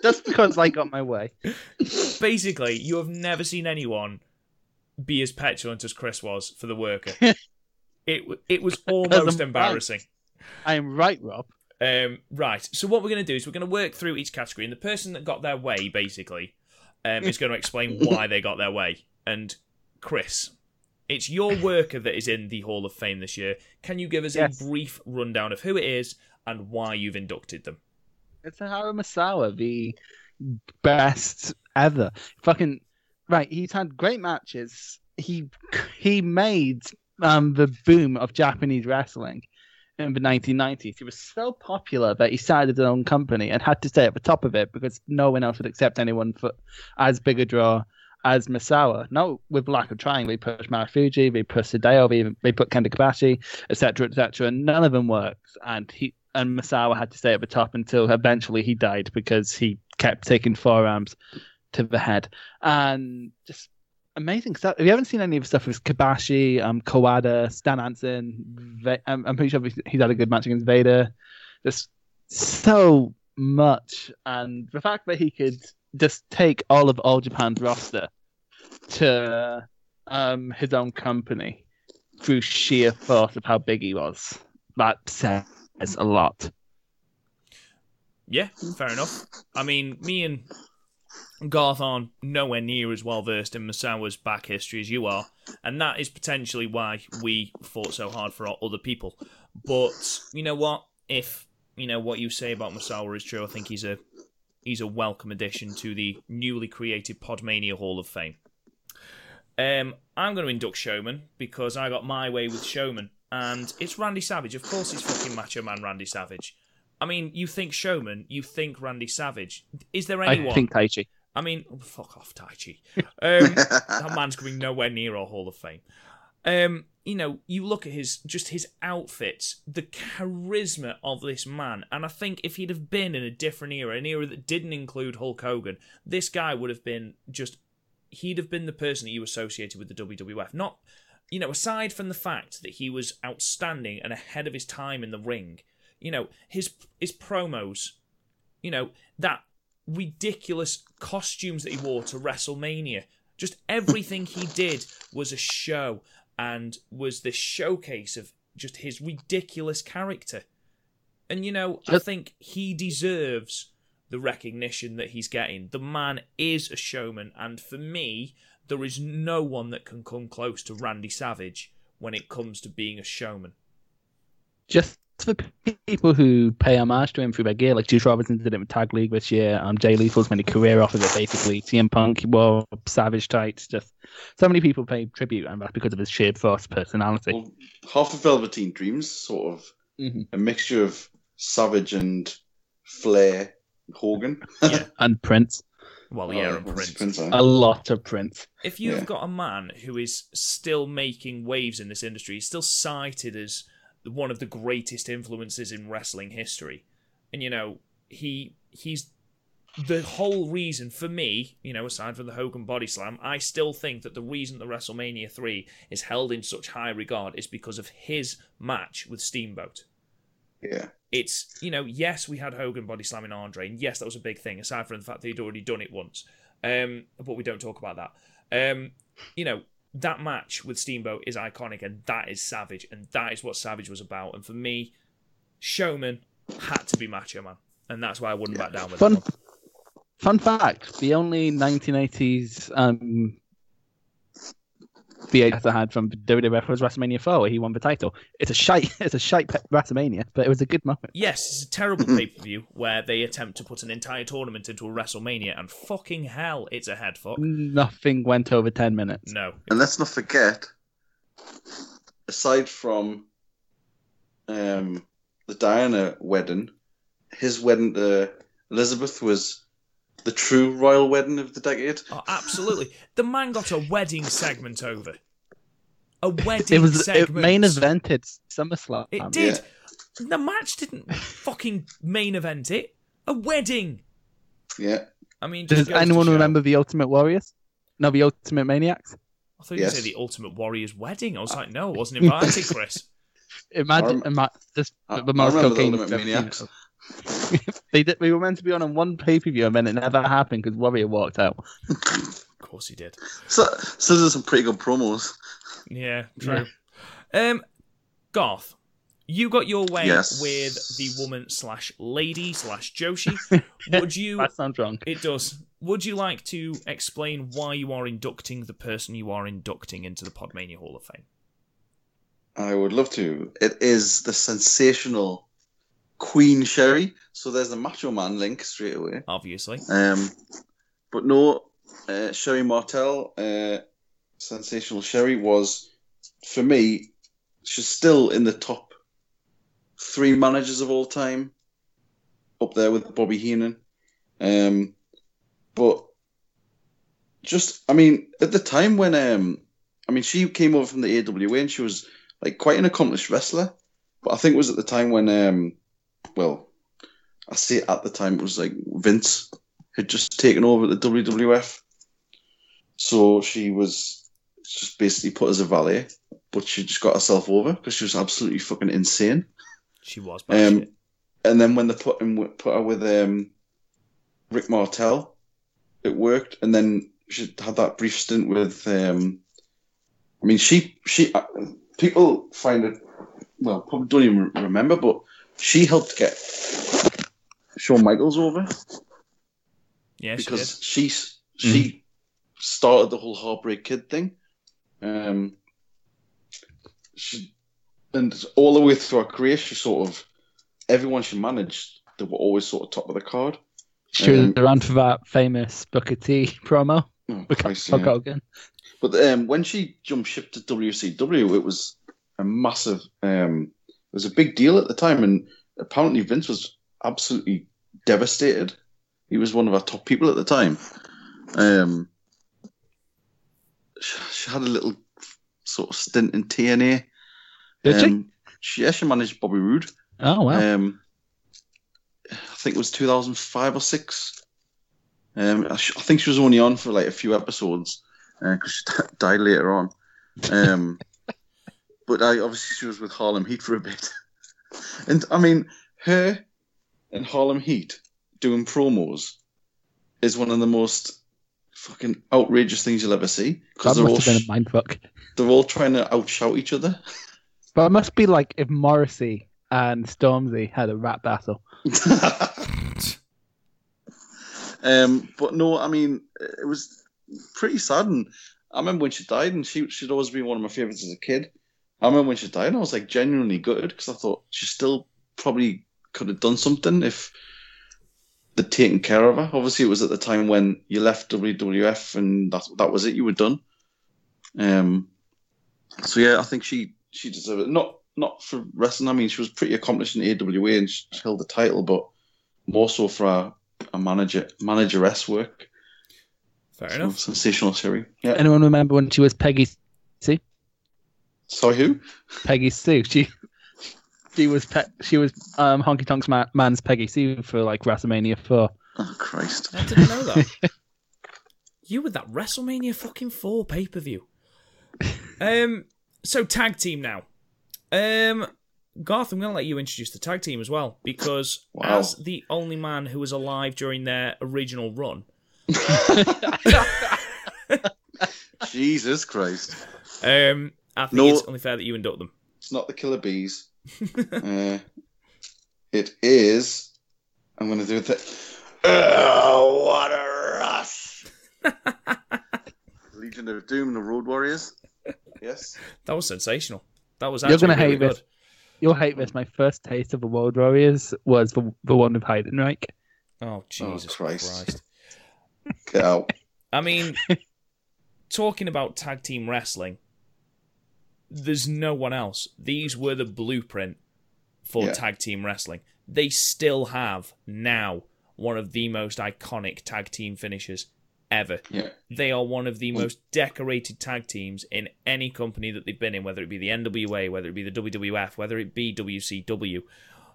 that's because I got my way. Basically, you have never seen anyone be as petulant as Chris was for the worker. It it was almost embarrassing. I am right, Rob. Um, right. So what we're going to do is we're going to work through each category, and the person that got their way basically um, is going to explain why they got their way. And Chris, it's your worker that is in the Hall of Fame this year. Can you give us yes. a brief rundown of who it is? And why you've inducted them? It's Haru Misawa, the best ever. Fucking right, he's had great matches. He he made um, the boom of Japanese wrestling in the nineteen nineties. He was so popular that he started his own company and had to stay at the top of it because no one else would accept anyone for as big a draw as Misawa. Not with lack of trying. They pushed Marufuji, they pushed Hideo, they, they put Kenta Kobashi, et cetera, et cetera. And none of them worked. And he. And Misawa had to stay at the top until eventually he died because he kept taking forearms to the head. And just amazing stuff. If you haven't seen any of the stuff with Kobashi, um, Kawada, Stan Hansen, v- I'm, I'm pretty sure he's had a good match against Vader. Just so much. And the fact that he could just take all of All Japan's roster to um, his own company through sheer force of how big he was. That's uh, It's a lot. Yeah, fair enough. I mean, me and Garth aren't nowhere near as well versed in Masawa's back history as you are, and that is potentially why we fought so hard for our other people. But you know what? If you know what you say about Masawa is true, I think he's a he's a welcome addition to the newly created Podmania Hall of Fame. Um, I'm going to induct Showman because I got my way with Showman, and it's Randy Savage. Of course, it's fucking Macho Man Randy Savage. I mean, you think Showman, you think Randy Savage. Is there anyone? I think Taichi. I mean, oh, fuck off, Taichi. Um, that man's going nowhere near our Hall of Fame. Um, you know, you look at his just his outfits, the charisma of this man, and I think if he'd have been in a different era, an era that didn't include Hulk Hogan, this guy would have been just. He'd have been the person that you associated with the W W F. Not, you know, aside from the fact that he was outstanding and ahead of his time in the ring. You know, his his promos. You know that. Ridiculous costumes that he wore to WrestleMania. Just everything he did was a show and was the showcase of just his ridiculous character. And, you know, I think he deserves the recognition that he's getting. The man is a showman, and for me, there is no one that can come close to Randy Savage when it comes to being a showman. Just for people who pay homage to him through their gear, like Juice Robinson did it with Tag League this year, um, Jay Lethal's made a career off of it, basically. C M Punk wore Savage tights, just so many people pay tribute, and that's because of his sheer force personality. Well, half of Velveteen Dream's sort of mm-hmm. a mixture of Savage and Flair and Hogan. Yeah. And Prince. Well, yeah, oh, and Prince. Prince a lot of Prince. If you've yeah. got a man who is still making waves in this industry, he's still cited as one of the greatest influences in wrestling history. And, you know, he he's the whole reason for me, you know, aside from the Hogan Body Slam, I still think that the reason that WrestleMania three is held in such high regard is because of his match with Steamboat. Yeah. It's, you know, yes, we had Hogan Body Slamming Andre, and yes, that was a big thing, aside from the fact that he'd already done it once. Um, but we don't talk about that. Um, you know, that match with Steamboat is iconic, and that is Savage, and that is what Savage was about. And for me, Showman had to be Macho Man, and that's why I wouldn't yeah. back down with fun, that one. Fun fact, the only nineteen eighties um, V H S I had from W W F was WrestleMania four, where he won the title. It's a shite, it's a shite WrestleMania, but it was a good moment. Yes, it's a terrible pay-per-view where they attempt to put an entire tournament into a WrestleMania, and fucking hell, it's a head fuck. Nothing went over ten minutes. No. And let's not forget, aside from um, the Diana wedding, his wedding to Elizabeth was the true royal wedding of the decade. Oh, absolutely. The man got a wedding segment over. A wedding it was, segment. It main evented SummerSlam. It did. Yeah. The match didn't fucking main event it. A wedding. Yeah. I mean, does anyone remember the Ultimate Warriors? No, the Ultimate Maniacs? I thought yes. you said the Ultimate Warriors wedding. I was like, no, wasn't invited, Chris. Imagine I, ima- just I, the most cocaine the Ultimate Maniacs. Ever. they did, we were meant to be on on one pay-per-view, and then it never happened because Warrior walked out. Of course he did. So, so there's some pretty good promos. Yeah, true. Yeah. Um, Garth, you got your way yes. with the woman slash lady slash Joshi. Would you? That sounds wrong. It does. Would you like to explain why you are inducting the person you are inducting into the Podmania Hall of Fame? I would love to. It is the sensational Queen Sherri, so there's the Macho Man link straight away. Obviously. Um, but no, uh, Sherri Martel, uh, Sensational Sherri was, for me, she's still in the top three managers of all time, up there with Bobby Heenan. Um, but just, I mean, at the time when, um, I mean, she came over from the A W A and she was like quite an accomplished wrestler, but I think it was at the time when... Um, Well, I say at the time it was like Vince had just taken over the W W F. So she was just basically put as a valet, but she just got herself over because she was absolutely fucking insane. She was. Um, and then when they put him, put her with um, Rick Martel, it worked. And then she had that brief stint with, um, I mean, she, she, people find it, well, probably don't even remember, but she helped get Shawn Michaels over. Yeah, because she did. she, she mm-hmm. started the whole Heartbreak Kid thing. Um, she, and all the way through her career, she sort of, everyone she managed, they were always sort of top of the card. She was um, around for that famous Booker T promo. Oh, Christ, yeah. Again. But um, when she jumped ship to W C W, it was a massive, um, it was a big deal at the time, and apparently Vince was absolutely devastated. He was one of our top people at the time. Um, she, she had a little sort of stint in T N A. Did um, she? she? Yeah, she managed Bobby Roode. Oh, wow. Um, I think it was two thousand five or six. Um, I, sh- I think she was only on for like a few episodes because uh, she d- died later on. Um, but I, obviously she was with Harlem Heat for a bit. And I mean, her and Harlem Heat doing promos is one of the most fucking outrageous things you'll ever see. Because they're all sh- mind fuck. They're all trying to outshout each other. But it must be like if Morrissey and Stormzy had a rap battle. um, but no, I mean, it was pretty sad. And I remember when she died, and she, she'd always been one of my favourites as a kid. I remember when she died, and I was like genuinely gutted because I thought she still probably could have done something if they'd taken care of her. Obviously, it was at the time when you left W W F, and that, that was it, you were done. Um, so yeah, I think she, she deserved it. Not Not for wrestling. I mean, she was pretty accomplished in A W A and she held the title, but more so for a, a manager manageress work. Fair so enough. Sensational series. Yeah. Anyone remember when she was Peggy Sue? Sorry, who? Peggy Sue. She she was pe- she was um, Honky Tonk's man, man's Peggy Sue for like WrestleMania four. Oh Christ! I didn't know that. You with that WrestleMania fucking four pay per view. Um. So tag team now. Um, Garth, I'm going to let you introduce the tag team as well, because wow. as the only man who was alive during their original run... Jesus Christ. Um, I think no, it's only fair that you induct them. It's not the Killer Bees. uh, it is... I'm going to do it... Oh, what a rush! Legion of Doom, the Road Warriors. Yes. That was sensational. That was You're gonna really hate good. this. You'll hate this. My first taste of the World Warriors was the the one with Heidenreich. Oh Jesus oh, Christ! Christ. Get out. I mean, talking about tag team wrestling, there's no one else. These were the blueprint for yeah. tag team wrestling. They still have now one of the most iconic tag team finishes ever. Yeah. They are one of the most decorated tag teams in any company that they've been in, whether it be the N W A, whether it be the W W F, whether it be W C W,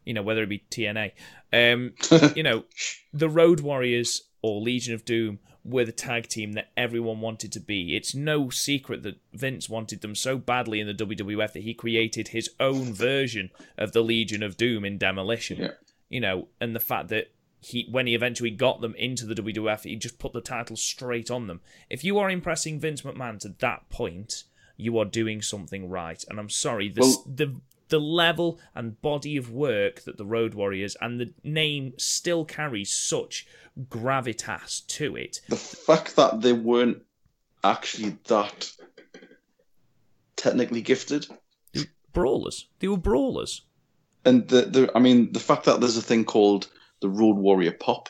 you know, whether it be T N A. Um, you know, the Road Warriors or Legion of Doom were the tag team that everyone wanted to be. It's no secret that Vince wanted them so badly in the W W F that he created his own version of the Legion of Doom in Demolition. Yeah. You know, and the fact that He, when he eventually got them into the W W F, he just put the title straight on them. If you are impressing Vince McMahon to that point, you are doing something right. And I'm sorry, the well, the, the level and body of work that the Road Warriors and the name still carries such gravitas to it. The fact that they weren't actually that technically gifted. They were brawlers. They were brawlers. And the, the I mean, the fact that there's a thing called the Road Warrior pop,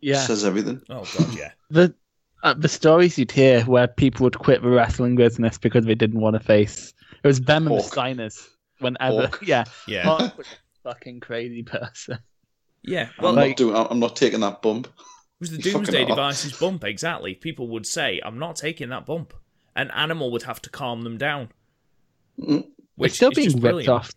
yeah, says everything. Oh god, yeah. the uh, the stories you'd hear where people would quit the wrestling business because they didn't want to face it was them and the Steiners. Whenever, Hawk. yeah, yeah, Hawk was a fucking crazy person. Yeah, well, I'm like, not doing. I'm not taking that bump. It was the You're Doomsday Devices up. bump exactly? People would say, "I'm not taking that bump," and Animal would have to calm them down. Mm. Which it's still is being just ripped brilliant. off.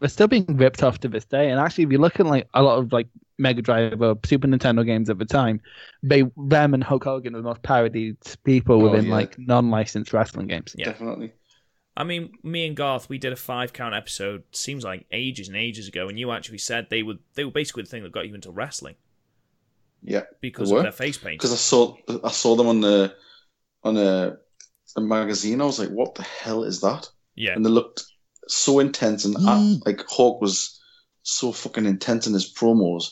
They're still being ripped off to this day, and actually, if you look at like a lot of like Mega Drive or Super Nintendo games at the time, they them and Hulk Hogan were the most parodied people within oh, yeah. like non-licensed wrestling games. Yeah, definitely. I mean, me and Garth, we did a five-count episode. Seems like ages and ages ago, and you actually said they were they were basically the thing that got you into wrestling. Yeah, because of their face paint. Because I saw I saw them on the on a, a magazine. I was like, what the hell is that? Yeah, and they looked so intense, and mm. like Hawk was so fucking intense in his promos,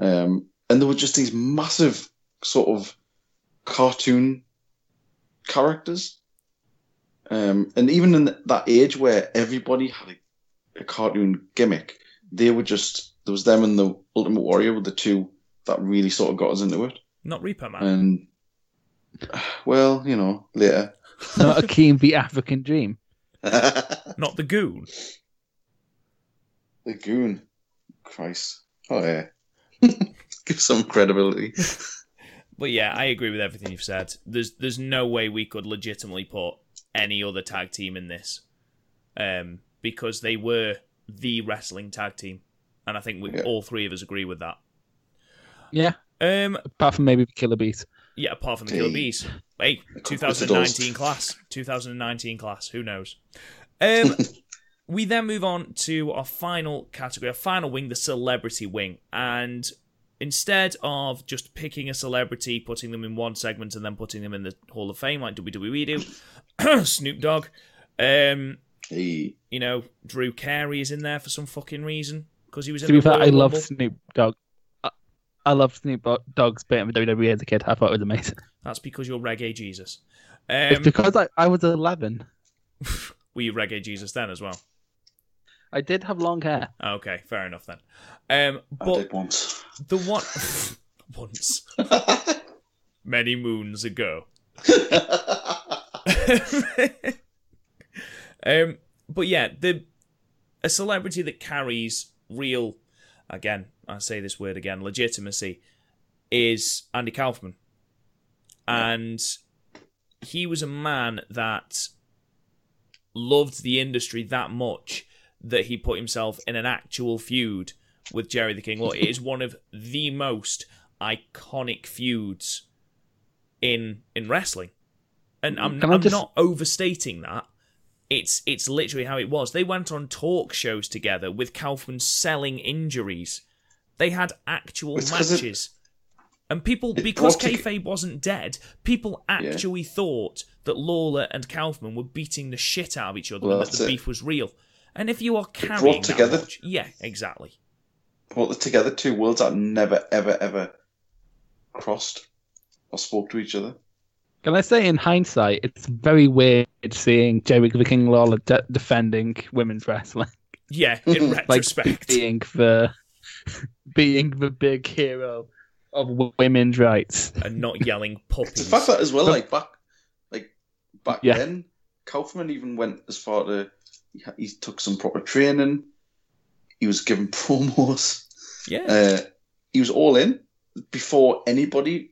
um, and there were just these massive sort of cartoon characters. Um, and even in that age where everybody had a, a cartoon gimmick, they were just, there was them and the Ultimate Warrior were the two that really sort of got us into it. Not Reaper Man. And, well, you know, later. Not Akeem the African Dream. Not the Goon. The Goon. Christ. Oh, yeah. Give some credibility. But yeah, I agree with everything you've said. There's there's no way we could legitimately put any other tag team in this, um, because they were the wrestling tag team, and I think we, yeah. all three of us agree with that. Yeah. Um, apart from maybe the Killer Bees. Yeah, apart from the Killer Bees. Hey, twenty nineteen class. twenty nineteen class. Who knows? Um, we then move on to our final category, our final wing, the celebrity wing. And instead of just picking a celebrity, putting them in one segment, and then putting them in the Hall of Fame like W W E do, Snoop Dogg. Um, hey. You know, Drew Carey is in there for some fucking reason because he was. In to the be fair, I love Snoop Dogg. I, I love Snoop Dogg's bit in the W W E as a kid. I thought it was amazing. That's because you're Reggae Jesus. Um, it's because I, I was eleven. Were you Reggae Jesus then as well? I did have long hair. Okay, fair enough then. Um, but I did once. The one once, many moons ago. um, but yeah, the a celebrity that carries real, again, I say this word again, legitimacy, is Andy Kaufman, and he was a man that loved the industry that much that he put himself in an actual feud with Jerry the King Lawler. It is one of the most iconic feuds in in wrestling. And I'm, I'm just... not overstating that. It's it's literally how it was. They went on talk shows together with Kaufman selling injuries. They had actual it's matches. It... And people, it because kayfabe it... wasn't dead, people actually yeah. thought that Lawler and Kaufman were beating the shit out of each other well, and that the it. beef was real. And if you are carrying brought that together, much, yeah, exactly. Brought together two worlds that never, ever, ever crossed or spoke to each other. Can I say, in hindsight, it's very weird seeing Jerry the King Lawler de- defending women's wrestling. Yeah, in retrospect. Like being the, being the big hero of women's rights. And not yelling puppies. The fact that as well, like back like back yeah. then, Kaufman even went as far to, he took some proper training, he was given promos. Yeah. Uh, he was all in before anybody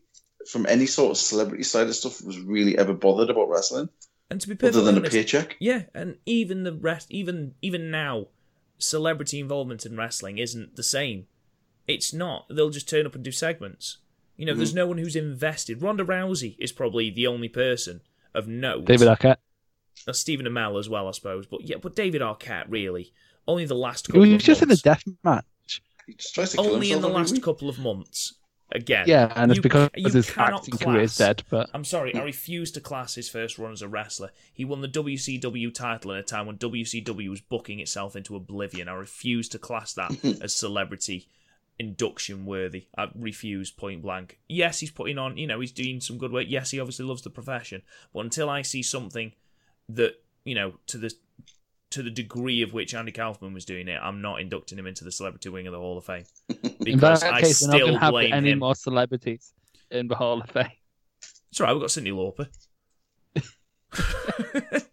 from any sort of celebrity side of stuff was really ever bothered about wrestling, and to be perfectly other than honest, a paycheck. Yeah, and even the rest, even even now, celebrity involvement in wrestling isn't the same. It's not. They'll just turn up and do segments. You know, mm-hmm. there's no one who's invested. Ronda Rousey is probably the only person of note. David Arquette, uh, Stephen Amell as well, I suppose. But yeah, but David Arquette really only the last couple. He was of just months. in a death match. He just tries to only in the last week. couple of months. Again, yeah, and it's you, because you his acting class. career is dead. But I'm sorry, I refuse to class his first run as a wrestler. He won the W C W title at a time when W C W was booking itself into oblivion. I refuse to class that as celebrity induction worthy. I refuse, point blank. Yes, he's putting on, you know, he's doing some good work. Yes, he obviously loves the profession, but until I see something that, you know, to the to the degree of which Andy Kaufman was doing it, I'm not inducting him into the celebrity wing of the Hall of Fame. Because in that case, I still we're not have blame any him. more celebrities in the Hall of Fame. It's all right, we've got Cyndi Lauper.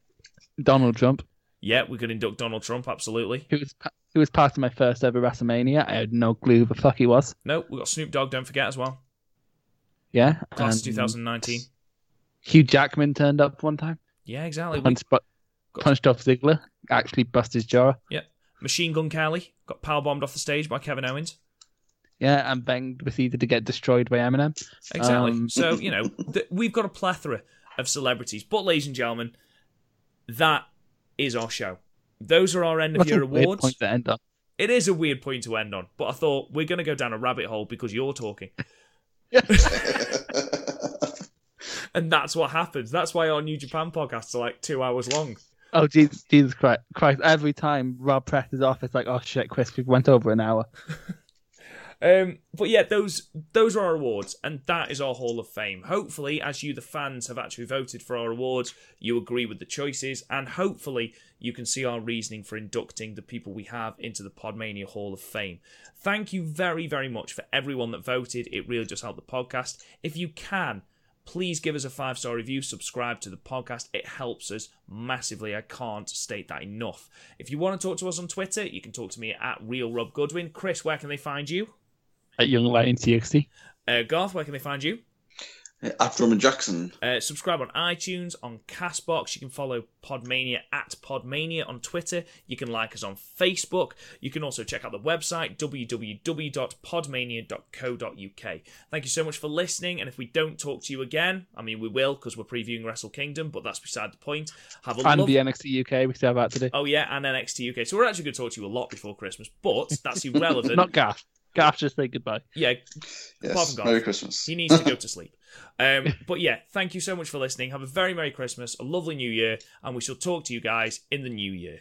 Donald Trump. Yeah, we could induct Donald Trump, absolutely. Who was, who was part of my first ever WrestleMania. I had no clue who the fuck he was. No, we got Snoop Dogg, don't forget, as well. Yeah. Class of twenty nineteen. Hugh Jackman turned up one time. Yeah, exactly. Punch, we... Punched off Ziggler. Actually bust his jaw. Yeah. Machine Gun Kelly got power bombed off the stage by Kevin Owens. Yeah, and Bang proceeded to get destroyed by Eminem. Exactly. Um... So, you know, th- we've got a plethora of celebrities. But, ladies and gentlemen, that is our show. Those are our end of year awards. Weird point to end on. It is a weird point to end on. But I thought, we're going to go down a rabbit hole because you're talking. And that's what happens. That's why our New Japan podcasts are like two hours long. Oh, Jesus, Jesus Christ. Christ. Every time Rob presses off, it's like, oh shit, Chris, we went over an hour. Um, but yeah, those those are our awards, and that is our Hall of Fame. Hopefully, as you, the fans, have actually voted for our awards, you agree with the choices, and hopefully you can see our reasoning for inducting the people we have into the Podmania Hall of Fame. Thank you very, very much for everyone that voted. It really just helped the podcast. If you can, please give us a five-star review, subscribe to the podcast. It helps us massively. I can't state that enough. If you want to talk to us on Twitter, you can talk to me at Real Rob Goodwin. Chris, where can they find you? At Young Lion T X T. Uh, Garth, where can they find you? At Drummond Jackson. Uh, subscribe on iTunes, on Castbox. You can follow Podmania at Podmania on Twitter. You can like us on Facebook. You can also check out the website, w w w dot podmania dot co dot u k. Thank you so much for listening, and if we don't talk to you again, I mean, we will, because we're previewing Wrestle Kingdom, but that's beside the point. Have a And love... the N X T U K we still have that today. Oh yeah, and N X T U K. So we're actually going to talk to you a lot before Christmas, but that's irrelevant. Not Garth. Garth, just say goodbye. Yeah, yes, apart from Garth. Merry Christmas. He needs to go to sleep. Um, but yeah, thank you so much for listening. Have a very Merry Christmas, a lovely New Year, and we shall talk to you guys in the New Year.